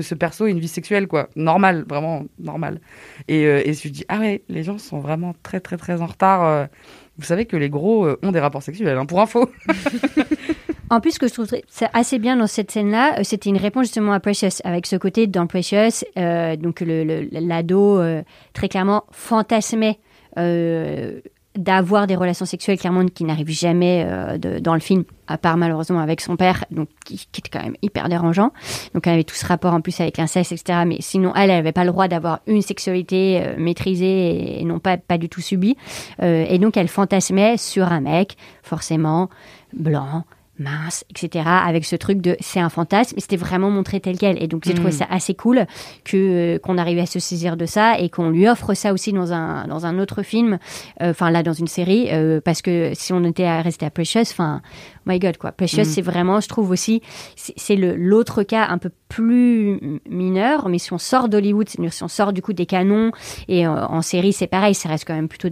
ce perso ait une vie sexuelle, quoi. Normal, vraiment normal. Et je me dis, ah ouais, les gens sont vraiment très, très, très en retard. Vous savez que les gros ont des rapports sexuels, hein, pour info. En plus, ce que je trouve assez bien dans cette scène-là, c'était une réponse justement à Precious, avec ce côté dans Precious, donc l'ado très clairement fantasmait d'avoir des relations sexuelles, clairement qui n'arrivent jamais dans le film, à part malheureusement avec son père, donc qui était quand même hyper dérangeant. Donc elle avait tout ce rapport en plus avec l'inceste, etc. Mais sinon, elle n'avait pas le droit d'avoir une sexualité maîtrisée et non pas du tout subie. Et donc elle fantasmait sur un mec, forcément blanc, mince, etc., avec ce truc de c'est un fantasme, et c'était vraiment montré tel quel. Et donc j'ai trouvé ça assez cool qu'on arrive à se saisir de ça et qu'on lui offre ça aussi dans un autre film, dans une série, parce que si on était resté à Precious, oh my god quoi, Precious c'est vraiment, je trouve aussi, c'est l'autre cas un peu plus mineur, mais si on sort d'Hollywood, c'est-à-dire si on sort du coup des canons, et en série c'est pareil, ça reste quand même plutôt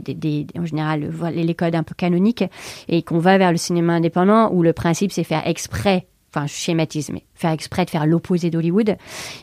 en général les codes un peu canoniques, et qu'on va vers le cinéma indépendant où le principe c'est faire exprès, je schématise, mais faire exprès de faire l'opposé d'Hollywood.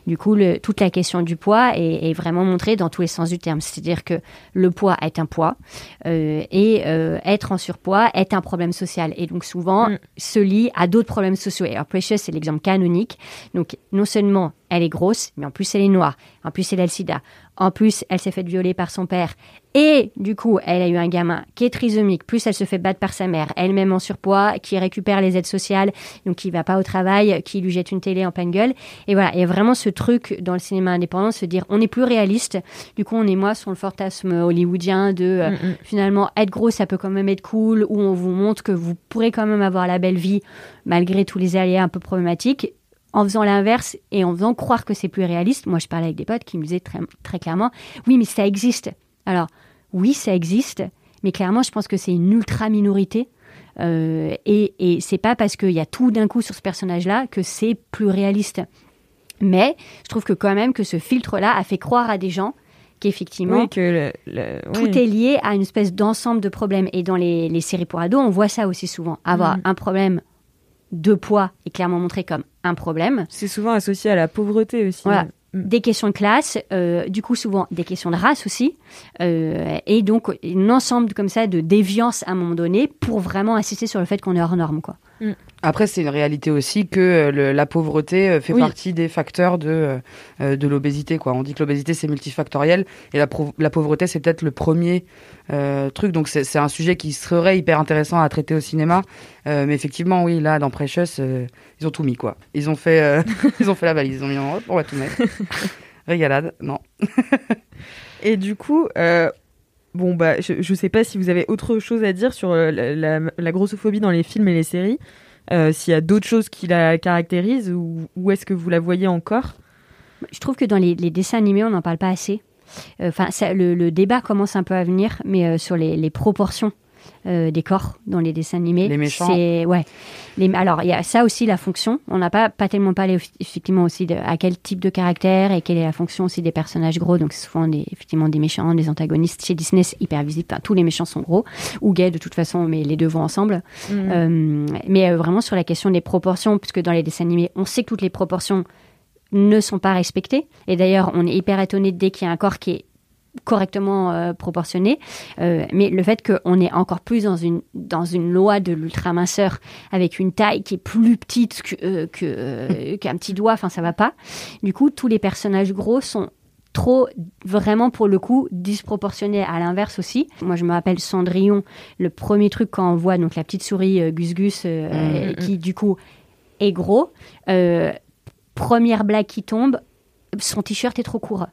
Du coup, toute la question du poids est vraiment montrée dans tous les sens du terme. C'est-à-dire que le poids est un poids et être en surpoids est un problème social. Et donc souvent, se lie à d'autres problèmes sociaux. Et alors Precious, c'est l'exemple canonique. Donc non seulement elle est grosse, mais en plus elle est noire. En plus, elle a le sida. En plus, elle s'est faite violer par son père. Et du coup, elle a eu un gamin qui est trisomique. Plus, elle se fait battre par sa mère. Elle-même en surpoids, qui récupère les aides sociales, donc qui ne va pas au travail, qui lui jette une télé en pleine gueule. Et voilà, il y a vraiment ce truc dans le cinéma indépendant, se dire on est plus réaliste, du coup on est moins sur le fantasme hollywoodien de finalement être gros ça peut quand même être cool, où on vous montre que vous pourrez quand même avoir la belle vie malgré tous les aléas un peu problématiques, en faisant l'inverse et en faisant croire que c'est plus réaliste. Moi je parlais avec des potes qui me disaient très, très clairement oui mais ça existe. Alors oui ça existe, mais clairement je pense que c'est une ultra minorité. Et c'est pas parce qu'il y a tout d'un coup sur ce personnage-là que c'est plus réaliste. Mais je trouve que quand même que ce filtre-là a fait croire à des gens qu'effectivement tout est lié à une espèce d'ensemble de problèmes. Et dans les séries pour ados, on voit ça aussi souvent. Avoir un problème de poids est clairement montré comme un problème. C'est souvent associé à la pauvreté aussi. Voilà. Des questions de classe, du coup souvent des questions de race aussi, et donc un ensemble comme ça de déviance à un moment donné pour vraiment insister sur le fait qu'on est hors norme, quoi. Après, c'est une réalité aussi que la pauvreté fait partie des facteurs de l'obésité, quoi. On dit que l'obésité, c'est multifactoriel, et la pauvreté, c'est peut-être le premier truc. Donc, c'est un sujet qui serait hyper intéressant à traiter au cinéma. Mais effectivement, oui, là, dans Precious, ils ont tout mis, quoi. Ils ont fait, la valise, ils ont mis en robe, on va tout mettre. Régalade, non. Et du coup... Bon, je sais pas si vous avez autre chose à dire sur la grossophobie dans les films et les séries, s'il y a d'autres choses qui la caractérisent, ou est-ce que vous la voyez encore ? Je trouve que dans les dessins animés, on n'en parle pas assez. Enfin, le débat commence un peu à venir, mais sur les proportions des corps dans les dessins animés. Les méchants. C'est, ouais. Alors, il y a ça aussi, la fonction. On n'a pas tellement parlé effectivement aussi à quel type de caractère et quelle est la fonction aussi des personnages gros. Donc, c'est souvent effectivement des méchants, des antagonistes. Chez Disney, c'est hyper visible. Enfin, tous les méchants sont gros ou gays de toute façon, mais les deux vont ensemble. Mmh. Mais vraiment sur la question des proportions, puisque dans les dessins animés, on sait que toutes les proportions ne sont pas respectées. Et d'ailleurs, on est hyper étonné dès qu'il y a un corps qui est correctement proportionné, mais le fait qu'on est encore plus dans une loi de l'ultra-minceur avec une taille qui est plus petite qu'un petit doigt, enfin ça va pas. Du coup, tous les personnages gros sont trop, vraiment pour le coup, disproportionnés à l'inverse aussi. Moi, je me rappelle Cendrillon, le premier truc quand on voit donc la petite souris Gus-Gus qui du coup est gros. Première blague qui tombe, son t-shirt est trop court.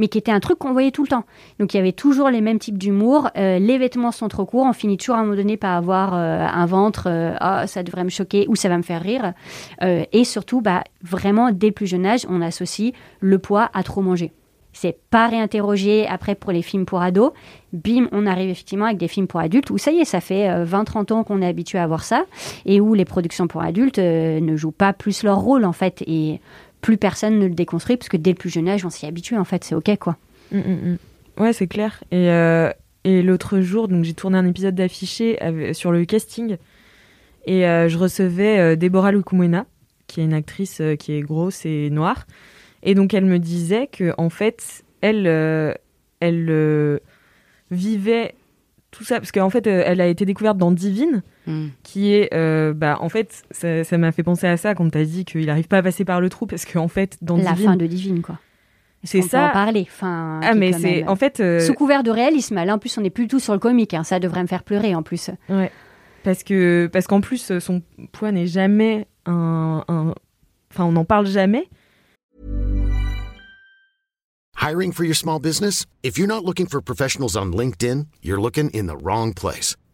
Mais qui était un truc qu'on voyait tout le temps. Donc, il y avait toujours les mêmes types d'humour. Les vêtements sont trop courts. On finit toujours à un moment donné par avoir un ventre. Ah, ça devrait me choquer ou ça va me faire rire. Et surtout, vraiment, dès le plus jeune âge, on associe le poids à trop manger. C'est pas réinterrogé après pour les films pour ados. Bim, on arrive effectivement avec des films pour adultes où ça y est, ça fait 20-30 ans qu'on est habitué à voir ça et où les productions pour adultes ne jouent pas plus leur rôle, en fait. Et plus personne ne le déconstruit parce que dès le plus jeune âge, on s'y habitue, en fait, c'est ok, quoi. Ouais, c'est clair. Et l'autre jour, donc, j'ai tourné un épisode d'Affiché sur le casting et je recevais Déborah Lukumwena, qui est une actrice qui est grosse et noire. Et donc, elle me disait qu'en fait, elle vivait tout ça, parce qu'en fait, elle a été découverte dans Divine, qui est, en fait, ça m'a fait penser à ça quand t'as dit qu'il n'arrive pas à passer par le trou, parce qu'en fait, dans Divine... La fin de Divine, quoi. C'est ça. On peut en parler. Enfin, ah, mais c'est... Même... En fait... Sous couvert de réalisme, là, en plus, on n'est plus du tout sur le comique, hein. Ça devrait me faire pleurer, en plus. Ouais. Parce qu'en plus, son poids n'est jamais un... Enfin, on n'en parle jamais. Hiring for your small business? If you're not looking for professionals on LinkedIn, you're looking in the wrong place.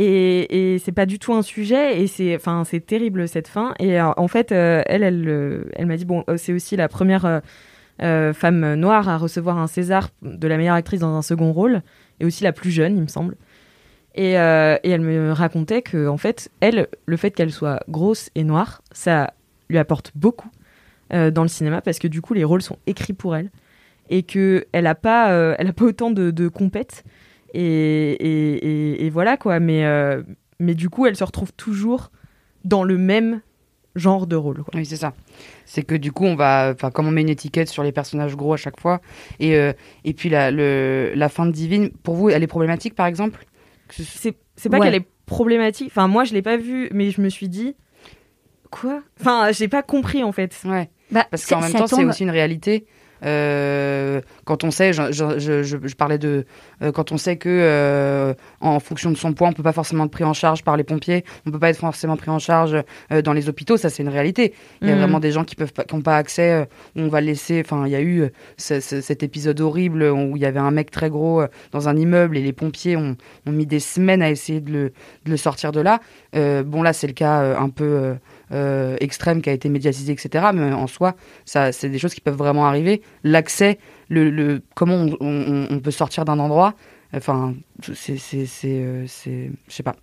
Et c'est pas du tout un sujet, et c'est terrible cette fin. Et en fait, elle m'a dit, bon, c'est aussi la première femme noire à recevoir un César de la meilleure actrice dans un second rôle, et aussi la plus jeune, il me semble. Et elle me racontait que, en fait, le fait qu'elle soit grosse et noire, ça lui apporte beaucoup dans le cinéma, parce que du coup, les rôles sont écrits pour elle, et qu'elle n'a pas autant de compètes. Et voilà quoi, mais du coup elle se retrouve toujours dans le même genre de rôle quoi. Oui, c'est ça, c'est que du coup comme on met une étiquette sur les personnages gros à chaque fois et puis la fin de Divine, pour vous elle est problématique par exemple? C'est pas ouais. Qu'elle est problématique, moi je l'ai pas vue mais je me suis dit quoi, j'ai pas compris en fait. Ouais. Parce qu'en même temps c'est aussi une réalité. Quand on sait, je parlais de quand on sait que en fonction de son poids on peut pas forcément être pris en charge par les pompiers, on peut pas être forcément pris en charge dans les hôpitaux, ça c'est une réalité. Il y a vraiment des gens qui ont pas accès, on va laisser, il y a eu cet épisode horrible où il y avait un mec très gros dans un immeuble et les pompiers ont mis des semaines à essayer de le sortir de là. Bon là c'est le cas un peu extrême qui a été médiatisé, etc. Mais en soi, ça, c'est des choses qui peuvent vraiment arriver. L'accès, comment on peut sortir d'un endroit, c'est je sais pas.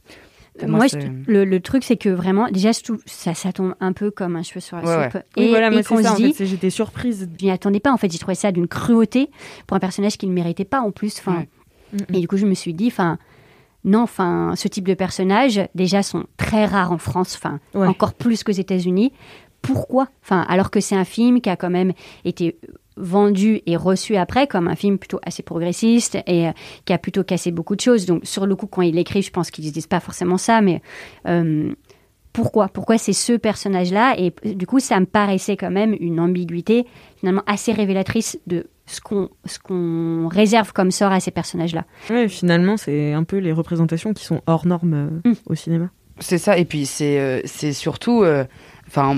Moi, le truc, c'est que vraiment, déjà, ça tombe un peu comme un cheveu sur la soupe. Oui, voilà, moi, c'est ça, en fait, j'étais surprise. Je m'y attendais pas, en fait, j'ai trouvé ça d'une cruauté pour un personnage qui ne méritait pas, en plus. Et du coup, je me suis dit, non, ce type de personnages, déjà, sont très rares en France, encore plus qu'aux États-Unis. Pourquoi ? Alors que c'est un film qui a quand même été vendu et reçu après comme un film plutôt assez progressiste et qui a plutôt cassé beaucoup de choses. Donc, sur le coup, quand ils l'écrivent, je pense qu'ils ne disent pas forcément ça, mais pourquoi c'est ce personnage-là. Et du coup, ça me paraissait quand même une ambiguïté finalement assez révélatrice de ce qu'on réserve comme sort à ces personnages-là. Ouais, finalement, c'est un peu les représentations qui sont hors normes au cinéma. C'est ça, et puis c'est surtout... ça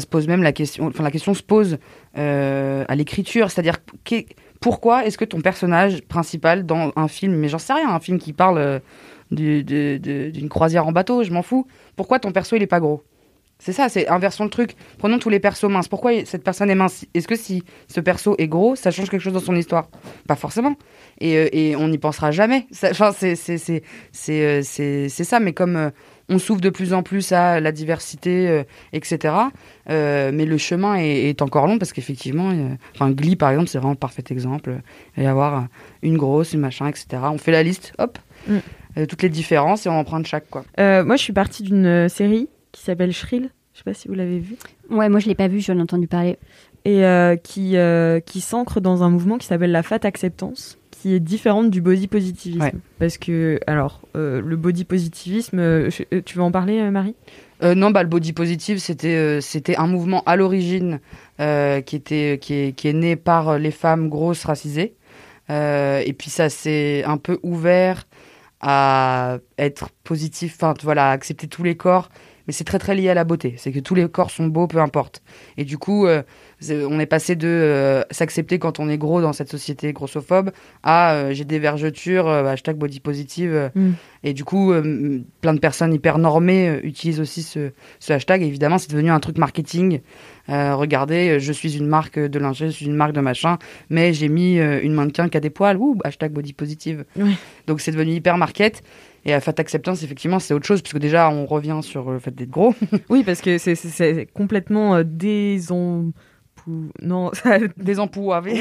se pose même la question se pose à l'écriture, c'est-à-dire pourquoi est-ce que ton personnage principal dans un film, mais j'en sais rien, un film qui parle d'une croisière en bateau, je m'en fous, pourquoi ton perso il est pas gros? C'est ça, c'est inversons le truc. Prenons tous les persos minces. Pourquoi cette personne est mince? Est-ce que si ce perso est gros, ça change quelque chose dans son histoire? Pas forcément. Et on n'y pensera jamais. Enfin, c'est ça. Mais comme on s'ouvre de plus en plus à la diversité, etc. Mais le chemin est encore long parce qu'effectivement, Glee par exemple, c'est vraiment le parfait exemple. Il va y avoir une grosse, une machin, etc. On fait la liste, hop, toutes les différences et on en prend de chaque quoi. Moi, je suis partie d'une série qui s'appelle Shrill, je sais pas si vous l'avez vu. Ouais, moi je l'ai pas vu, j'en ai entendu parler. Et qui s'ancre dans un mouvement qui s'appelle la fat acceptance, qui est différente du body positivisme. Ouais. Parce que, alors, le body positivisme, tu veux en parler, Marie ? Non, le body positive, c'était un mouvement à l'origine qui est né par les femmes grosses racisées. Et puis ça s'est un peu ouvert à être positif, accepter tous les corps. Mais c'est très très lié à la beauté, c'est que tous les corps sont beaux, peu importe. Et du coup, on est passé de s'accepter quand on est gros dans cette société grossophobe à j'ai des vergetures, hashtag body positive. Et du coup, plein de personnes hyper normées utilisent aussi ce hashtag. Et évidemment, c'est devenu un truc marketing. Regardez, je suis une marque de lingerie, je suis une marque de machin, mais j'ai mis une mannequin qui a des poils, hashtag body positive. Ouais. Donc c'est devenu hyper market. Et la fat acceptance, effectivement, c'est autre chose, puisque déjà, on revient sur le fait d'être gros. Oui, parce que c'est complètement désempouvoiré.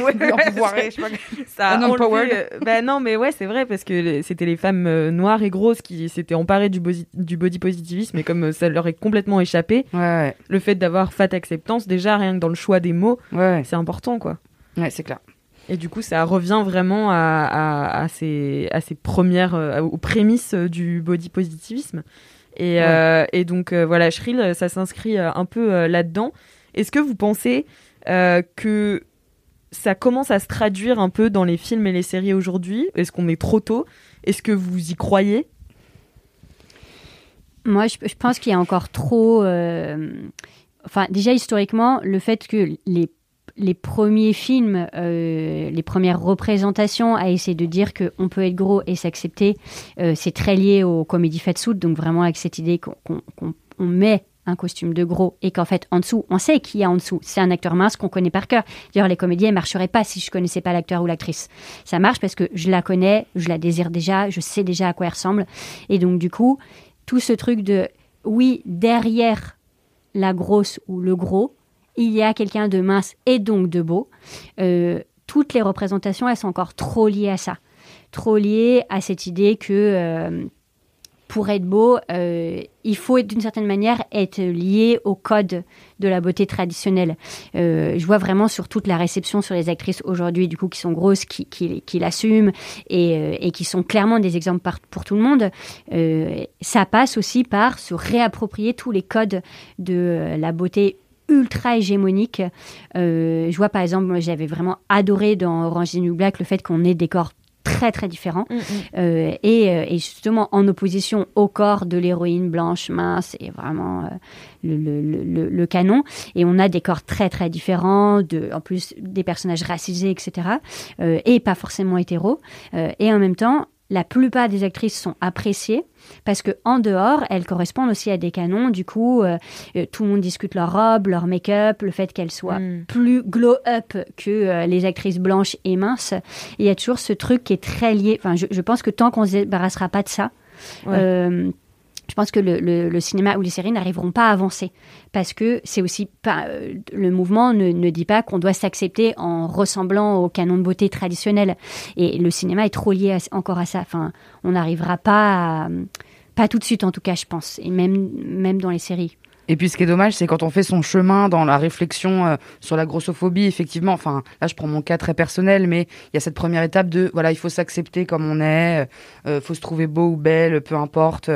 Ouais, ça a enlevé... non, mais ouais, c'est vrai, parce que c'était les femmes noires et grosses qui s'étaient emparées du body positivisme, et comme ça leur est complètement échappé, ouais. Le fait d'avoir fat acceptance, déjà, rien que dans le choix des mots, ouais. C'est important, quoi. Ouais, c'est clair. Et du coup, ça revient vraiment à ces premières, aux prémices du body positivisme. Et, ouais. Et donc, Shrill, ça s'inscrit un peu là-dedans. Est-ce que vous pensez que ça commence à se traduire un peu dans les films et les séries aujourd'hui ? Est-ce qu'on est trop tôt ? Est-ce que vous y croyez ? Moi, je pense qu'il y a encore trop... déjà, historiquement, le fait que les premiers films, les premières représentations à essayer de dire qu'on peut être gros et s'accepter, c'est très lié aux comédies fatsuit, donc vraiment avec cette idée qu'on met un costume de gros et qu'en fait en dessous, on sait qu'il y a en dessous, c'est un acteur mince qu'on connaît par cœur. D'ailleurs, les comédies, elles marcheraient pas si je connaissais pas l'acteur ou l'actrice. Ça marche parce que je la connais, je la désire déjà, je sais déjà à quoi elle ressemble. Et donc du coup, tout ce truc de oui, derrière la grosse ou le gros, il y a quelqu'un de mince et donc de beau. Toutes les représentations, elles sont encore trop liées à ça. Trop liées à cette idée que pour être beau, il faut d'une certaine manière être lié au code de la beauté traditionnelle. Je vois vraiment sur toute la réception sur les actrices aujourd'hui, du coup, qui sont grosses, qui l'assument et qui sont clairement des exemples pour tout le monde. Ça passe aussi par se réapproprier tous les codes de la beauté ultra hégémonique. Je vois par exemple, moi, j'avais vraiment adoré dans Orange is the New Black le fait qu'on ait des corps très très différents et justement en opposition au corps de l'héroïne blanche mince et vraiment le canon, et on a des corps très très différents, en plus des personnages racisés, etc. Et pas forcément hétéros, et en même temps la plupart des actrices sont appréciées parce qu'en dehors, elles correspondent aussi à des canons. Du coup, tout le monde discute leur robe, leur make-up, le fait qu'elles soient plus glow-up que les actrices blanches et minces. Il y a toujours ce truc qui est très lié. Enfin, je pense que tant qu'on ne se débarrassera pas de ça... Ouais. Je pense que le cinéma ou les séries n'arriveront pas à avancer parce que c'est aussi pas, le mouvement ne dit pas qu'on doit s'accepter en ressemblant au canon de beauté traditionnel, et le cinéma est trop lié encore à ça. Enfin, on n'arrivera pas tout de suite en tout cas, je pense, et même dans les séries. Et puis ce qui est dommage, c'est quand on fait son chemin dans la réflexion sur la grossophobie, effectivement, enfin là je prends mon cas très personnel, mais il y a cette première étape de voilà, il faut s'accepter comme on est, faut se trouver beau ou belle, peu importe,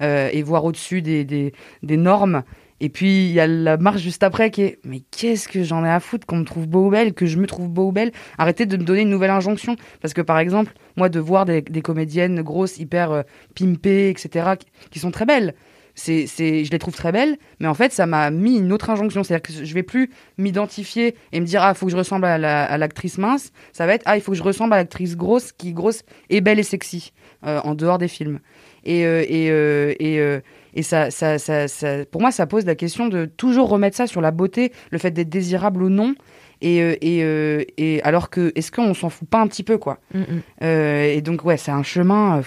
et voir au-dessus des normes. Et puis il y a la marche juste après qui est mais qu'est-ce que j'en ai à foutre qu'on me trouve beau ou belle, que je me trouve beau ou belle. Arrêtez de me donner une nouvelle injonction, parce que par exemple moi de voir des comédiennes grosses hyper pimpées etc. qui sont très belles, je les trouve très belles, mais en fait ça m'a mis une autre injonction, c'est-à-dire que je vais plus m'identifier et me dire ah faut que je ressemble à l'actrice mince, ça va être ah il faut que je ressemble à l'actrice grosse qui grosse et belle et sexy en dehors des films. Et ça, pour moi, ça pose la question de toujours remettre ça sur la beauté, le fait d'être désirable ou non. Et alors que, est-ce qu'on s'en fout pas un petit peu, quoi ? Et donc, ouais, c'est un chemin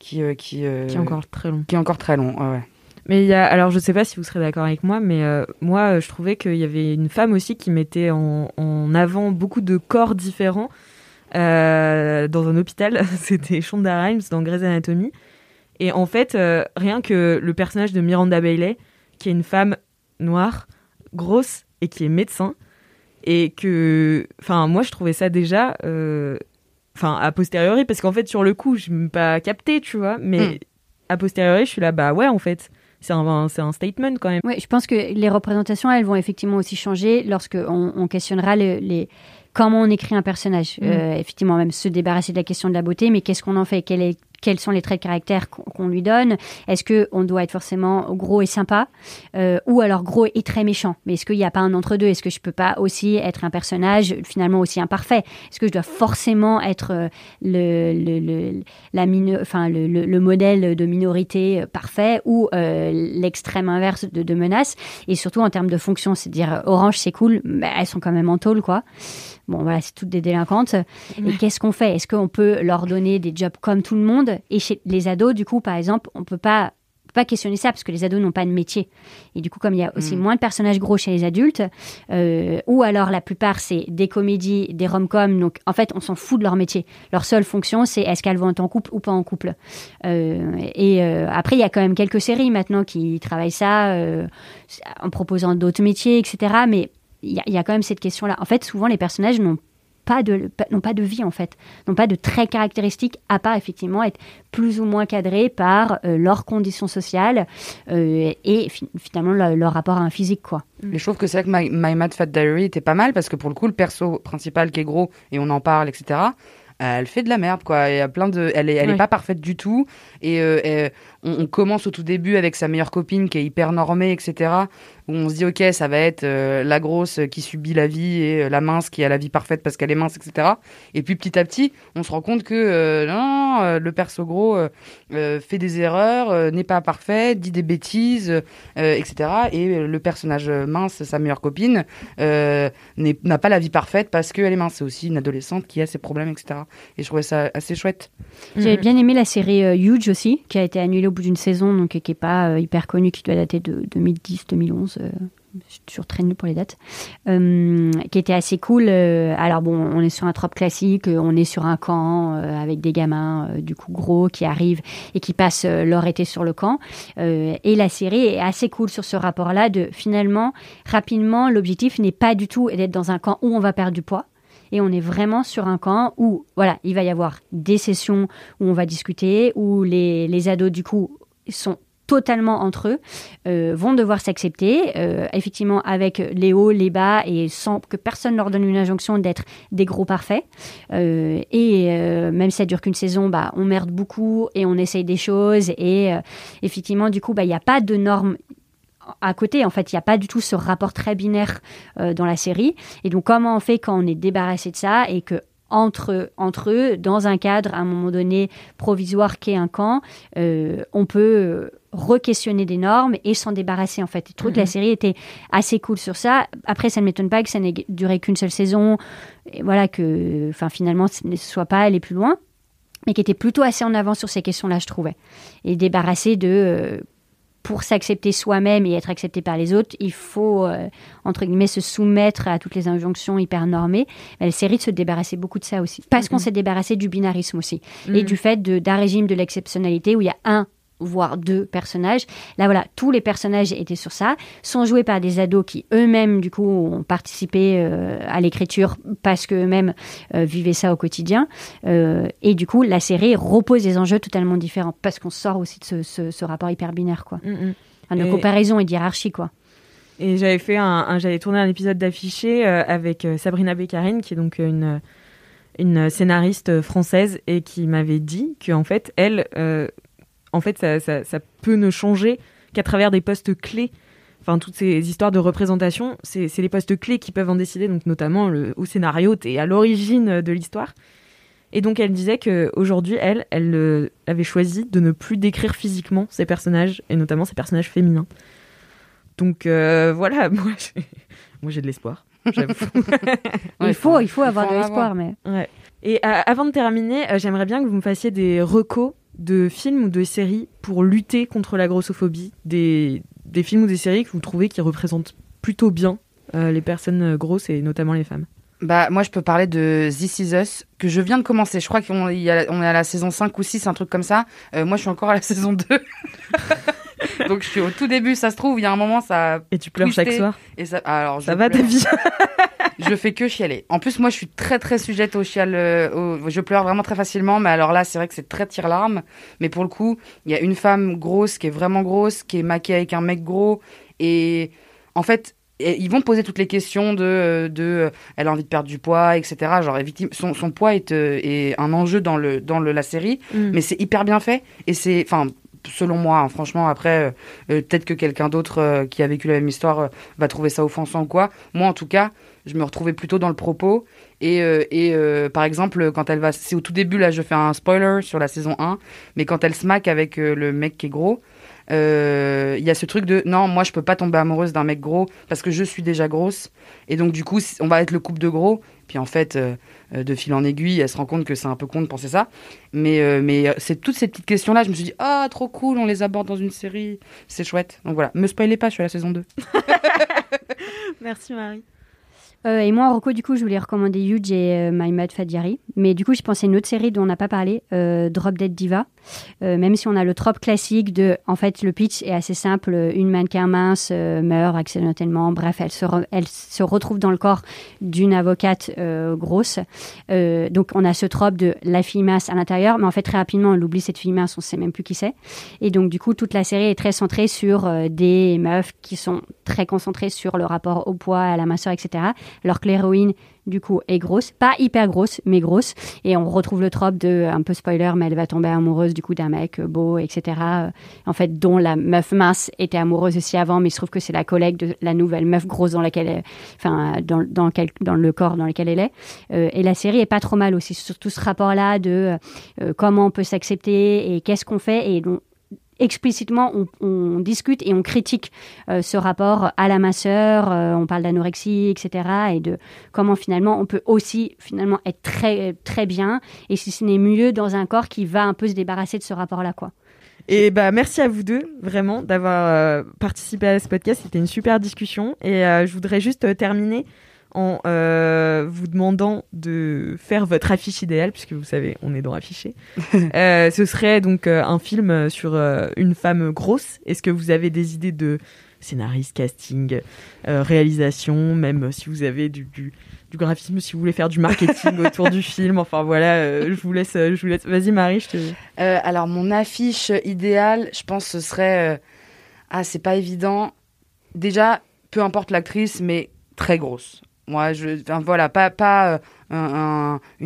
qui est encore très long. Qui est encore très long, ouais. Mais il y a, alors je sais pas si vous serez d'accord avec moi, mais moi, je trouvais qu'il y avait une femme aussi qui mettait en avant beaucoup de corps différents dans un hôpital. C'était Shonda Rhimes dans Grey's Anatomy. Et en fait, rien que le personnage de Miranda Bailey, qui est une femme noire, grosse, et qui est médecin, et que... Enfin, moi, je trouvais ça déjà... Enfin, a posteriori, parce qu'en fait, sur le coup, je n'ai pas capté, tu vois, mais a posteriori, je suis là, bah ouais, en fait... C'est un statement quand même. Oui, je pense que les représentations, elles vont effectivement aussi changer lorsqu'on questionnera comment on écrit un personnage. Effectivement, même se débarrasser de la question de la beauté, mais qu'est-ce qu'on en fait ? Quels sont les traits de caractère qu'on lui donne ? Est-ce qu'on doit être forcément gros et sympa ? Ou alors gros et très méchant ? Mais est-ce qu'il n'y a pas un entre-deux ? Est-ce que je ne peux pas aussi être un personnage finalement aussi imparfait ? Est-ce que je dois forcément être le modèle de minorité parfait ou l'extrême inverse de menaces, et surtout en termes de fonction, c'est-à-dire Orange c'est cool, mais elles sont quand même en tôle quoi. Bon voilà, c'est toutes des délinquantes. Et qu'est-ce qu'on fait ? Est-ce qu'on peut leur donner des jobs comme tout le monde ? Et chez les ados, du coup, par exemple, on peut pas questionner ça parce que les ados n'ont pas de métier. Et du coup, comme il y a aussi moins de personnages gros chez les adultes, ou alors la plupart, c'est des comédies, des rom-coms. Donc, en fait, on s'en fout de leur métier. Leur seule fonction, c'est est-ce qu'elles vont être en couple ou pas en couple. Après, il y a quand même quelques séries maintenant qui travaillent ça en proposant d'autres métiers, etc. Mais il y a quand même cette question-là. En fait, souvent, les personnages n'ont pas de vie en fait, n'ont pas de traits caractéristiques à part effectivement être plus ou moins cadrés par leurs conditions sociales et finalement leur rapport à un physique quoi. Mais je trouve que c'est vrai que My Mad Fat Diary était pas mal parce que pour le coup le perso principal qui est gros et on en parle etc. Elle fait de la merde quoi, il y a plein de elle est pas parfaite du tout et on commence au tout début avec sa meilleure copine qui est hyper normée etc. où on se dit ok ça va être la grosse qui subit la vie et la mince qui a la vie parfaite parce qu'elle est mince etc. Et puis petit à petit on se rend compte que le perso gros fait des erreurs, n'est pas parfait, dit des bêtises etc. et le personnage mince, sa meilleure copine n'a pas la vie parfaite parce qu'elle est mince, c'est aussi une adolescente qui a ses problèmes etc. Et je trouvais ça assez chouette. J'avais bien aimé la série Huge aussi, qui a été annulée au bout d'une saison, donc qui n'est pas hyper connue, qui doit dater de 2010-2011. Je suis toujours très nulle pour les dates. Qui était assez cool. Alors bon, on est sur un trope classique, on est sur un camp avec des gamins du coup gros qui arrivent et qui passent leur été sur le camp. Et la série est assez cool sur ce rapport-là de finalement, rapidement, l'objectif n'est pas du tout d'être dans un camp où on va perdre du poids. Et on est vraiment sur un camp où, voilà, il va y avoir des sessions où on va discuter, où les ados, du coup, sont totalement entre eux, vont devoir s'accepter, effectivement, avec les hauts, les bas, et sans que personne leur donne une injonction d'être des gros parfaits. Même si ça dure qu'une saison, bah, on merde beaucoup et on essaye des choses. Et effectivement, du coup, bah, il n'y a pas de normes à côté, en fait, il n'y a pas du tout ce rapport très binaire dans la série. Et donc, comment on fait quand on est débarrassé de ça et que entre eux, dans un cadre, à un moment donné, provisoire qu'est un camp, on peut re-questionner des normes et s'en débarrasser, en fait. Je trouve que la série était assez cool sur ça. Après, ça ne m'étonne pas que ça n'ait duré qu'une seule saison, et voilà, que finalement, ce ne soit pas aller plus loin, mais qui était plutôt assez en avant sur ces questions-là, je trouvais. Et débarrassé de... pour s'accepter soi-même et être accepté par les autres, il faut, entre guillemets, se soumettre à toutes les injonctions hyper normées. Mais la série se débarrassait beaucoup de ça aussi. Parce qu'on s'est débarrassé du binarisme aussi. Et du fait d'un régime de l'exceptionnalité où il y a un voire deux personnages. Là, voilà, tous les personnages étaient sur ça, sont joués par des ados qui eux-mêmes, du coup, ont participé à l'écriture parce qu'eux-mêmes vivaient ça au quotidien. Et du coup, la série repose des enjeux totalement différents parce qu'on sort aussi de ce rapport hyper binaire, quoi. Mm-hmm. Enfin, de comparaison et d'hierarchie, quoi. Et j'avais fait j'avais tourné un épisode d'Affiché avec Sabrina Beccarine, qui est donc une scénariste française, et qui m'avait dit qu'en fait, elle... ça peut ne changer qu'à travers des postes clés. Enfin, toutes ces histoires de représentation, c'est les postes clés qui peuvent en décider, donc notamment au scénario, t'es à l'origine de l'histoire. Et donc, elle disait qu'aujourd'hui, elle avait choisi de ne plus décrire physiquement ses personnages, et notamment ses personnages féminins. Donc, voilà, moi, j'ai de l'espoir, j'avoue. il faut avoir de l'espoir, mais... Ouais. Et avant de terminer, j'aimerais bien que vous me fassiez des recos de films ou de séries pour lutter contre la grossophobie, des films ou des séries que vous trouvez qui représentent plutôt bien les personnes grosses et notamment les femmes. Bah, moi, je peux parler de This Is Us, que je viens de commencer. Je crois qu'on est à la saison 5 ou 6, un truc comme ça. Moi, je suis encore à la saison 2. Donc, je suis au tout début, ça se trouve. Il y a un moment, ça a... Et tu pleures chaque soir et ça... Alors, ça va, ta vie? Je fais que chialer. En plus, moi, je suis très, très sujette aux chiales. Je pleure vraiment très facilement. Mais alors là, c'est vrai que c'est très tire-larme. Mais pour le coup, il y a une femme grosse qui est vraiment grosse, qui est maquillée avec un mec gros. Et en fait, ils vont poser toutes les questions de elle a envie de perdre du poids, etc. Genre, son poids est un enjeu dans la série. Mm. Mais c'est hyper bien fait. Et c'est... Enfin, selon moi, hein, franchement, après, peut-être que quelqu'un d'autre qui a vécu la même histoire va trouver ça offensant ou quoi. Moi, en tout cas... Je me retrouvais plutôt dans le propos. Et par exemple, quand elle va... C'est au tout début, là, je fais un spoiler sur la saison 1. Mais quand elle se maque avec le mec qui est gros, il y a ce truc de... Non, moi, je peux pas tomber amoureuse d'un mec gros parce que je suis déjà grosse. Et donc, du coup, on va être le couple de gros. Puis, en fait, de fil en aiguille, elle se rend compte que c'est un peu con de penser ça. Mais c'est toutes ces petites questions-là, je me suis dit, ah, trop cool, on les aborde dans une série. C'est chouette. Donc, voilà. Me spoilez pas, je suis à la saison 2. Merci, Marie. Et moi, en reco, du coup, je voulais recommander Huge et My Mad Fat Diary. Mais du coup, je pensais à une autre série dont on n'a pas parlé, Drop Dead Diva. Même si on a le trope classique de... En fait, le pitch est assez simple. Une mannequin mince meurt accidentellement. Bref, elle se retrouve dans le corps d'une avocate grosse. Donc, on a ce trope de la fille mince à l'intérieur. Mais en fait, très rapidement, on oublie cette fille mince. On ne sait même plus qui c'est. Et donc, du coup, toute la série est très centrée sur des meufs qui sont très concentrées sur le rapport au poids, à la minceur, etc., alors que l'héroïne, du coup, est grosse. Pas hyper grosse, mais grosse. Et on retrouve le trope de, un peu spoiler, mais elle va tomber amoureuse, du coup, d'un mec beau, etc. En fait, dont la meuf mince était amoureuse aussi avant, mais il se trouve que c'est la collègue de la nouvelle meuf grosse dans laquelle elle, enfin, dans le corps dans lequel elle est. Et la série est pas trop mal aussi, surtout ce rapport-là de comment on peut s'accepter et qu'est-ce qu'on fait. Et donc, explicitement, on discute et on critique ce rapport à la minceur, on parle d'anorexie, etc. et de comment finalement on peut aussi finalement être très, très bien et si ce n'est mieux dans un corps qui va un peu se débarrasser de ce rapport-là, quoi. Et bah, merci à vous deux, vraiment, d'avoir participé à ce podcast. C'était une super discussion et je voudrais juste terminer en vous demandant de faire votre affiche idéale, puisque vous savez, on est dans Afficher. Ce serait donc un film sur une femme grosse. Est-ce que vous avez des idées de scénariste, casting, réalisation, même si vous avez du graphisme, si vous voulez faire du marketing autour du film, enfin voilà, je vous laisse. Vas-y Marie, je te... alors mon affiche idéale, je pense ce serait... c'est pas évident. Déjà, peu importe l'actrice, mais très grosse. Moi, une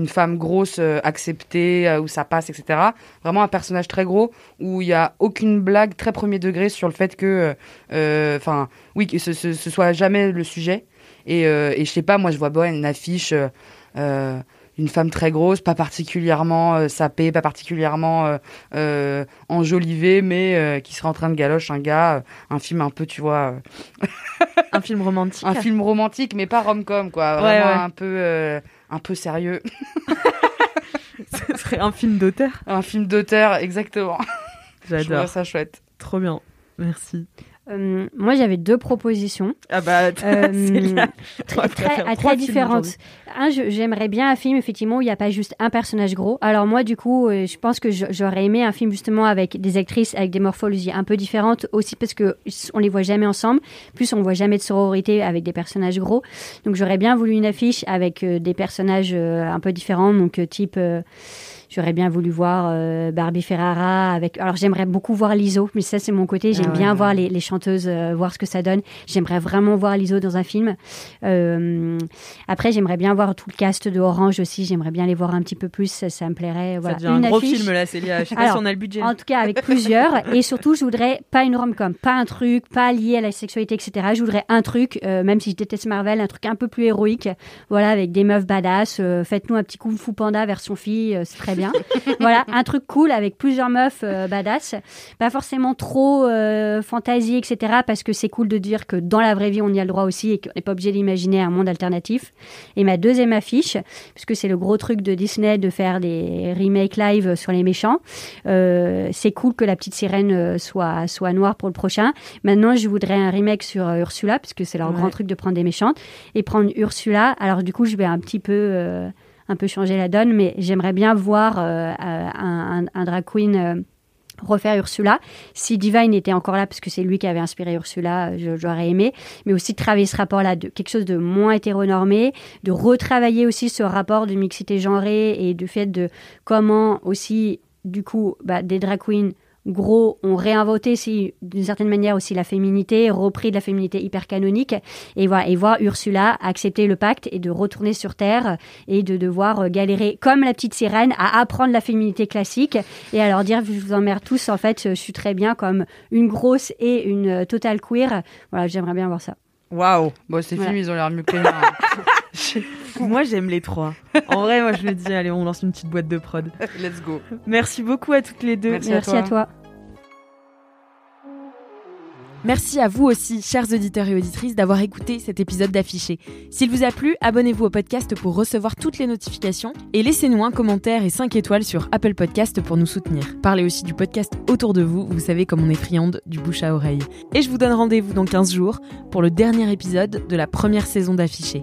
femme grosse acceptée où ça passe, etc. Vraiment un personnage très gros où il n'y a aucune blague très premier degré sur le fait que, que ce soit jamais le sujet. Et je sais pas, moi je vois une affiche une femme très grosse, pas particulièrement sapée, pas particulièrement enjolivée, mais qui serait en train de galocher un gars, un film un peu, tu vois... Un film romantique. Un film romantique, mais pas rom-com, quoi. Ouais, vraiment ouais. Un peu sérieux. Ce serait un film d'auteur. Un film d'auteur, exactement. J'adore. Je trouve ça chouette. Trop bien. Merci. Moi, j'avais deux propositions. Ah bah, très différentes. Un, j'aimerais bien un film, effectivement, où il n'y a pas juste un personnage gros. Alors moi, du coup, je pense que j'aurais aimé un film, justement, avec des actrices, avec des morphologies un peu différentes, aussi parce qu'on ne les voit jamais ensemble. Plus, on ne voit jamais de sororité avec des personnages gros. Donc, j'aurais bien voulu une affiche avec des personnages un peu différents, donc type... J'aurais bien voulu voir Barbie Ferrara avec... Alors, j'aimerais beaucoup voir Lizzo, mais ça, c'est mon côté. J'aime bien voir les chanteuses, voir ce que ça donne. J'aimerais vraiment voir Lizzo dans un film. Après, j'aimerais bien voir tout le cast de Orange aussi. J'aimerais bien les voir un petit peu plus. Ça me plairait. Voilà. Ça devient un gros film, là, Célia. Je ne sais pas si on a le budget. En tout cas, avec plusieurs. Et surtout, je voudrais pas une rom-com, pas un truc, pas lié à la sexualité, etc. Je voudrais un truc, même si je déteste Marvel, un truc un peu plus héroïque. Voilà, avec des meufs badass. Faites-nous un petit Kung Fu Panda version fille. C'est très bien. Voilà, un truc cool avec plusieurs meufs badass, pas forcément trop fantasy, etc. Parce que c'est cool de dire que dans la vraie vie on y a le droit aussi et qu'on n'est pas obligé d'imaginer un monde alternatif. Et ma deuxième affiche, puisque c'est le gros truc de Disney de faire des remakes live sur les méchants, c'est cool que La Petite Sirène soit noire pour le prochain. Maintenant je voudrais un remake sur Ursula, parce que c'est leur grand truc de prendre des méchantes et prendre Ursula. Alors du coup je vais un peu changer la donne, mais j'aimerais bien voir un drag queen refaire Ursula. Si Divine était encore là, parce que c'est lui qui avait inspiré Ursula, j'aurais aimé, mais aussi travailler ce rapport-là, quelque chose de moins hétéronormé, de retravailler aussi ce rapport de mixité genrée et du fait de comment aussi, du coup, des drag queens gros ont réinventé d'une certaine manière aussi la féminité, repris de la féminité hyper canonique, et voilà, et voir Ursula accepter le pacte et de retourner sur Terre et de devoir galérer comme La Petite Sirène à apprendre la féminité classique et à leur dire je vous emmerde tous, en fait je suis très bien comme une grosse et une totale queer. Voilà, j'aimerais bien voir ça. Waouh, bon, ces films ils ont l'air mieux que les miens. Moi, j'aime les trois. En vrai, moi, je le dis, allez, on lance une petite boîte de prod. Let's go. Merci beaucoup à toutes les deux. Merci à toi. Merci à vous aussi, chers auditeurs et auditrices, d'avoir écouté cet épisode d'Affiché. S'il vous a plu, abonnez-vous au podcast pour recevoir toutes les notifications et laissez-nous un commentaire et 5 étoiles sur Apple Podcast pour nous soutenir. Parlez aussi du podcast autour de vous, vous savez comme on est friande du bouche à oreille. Et je vous donne rendez-vous dans 15 jours pour le dernier épisode de la première saison d'Affiché.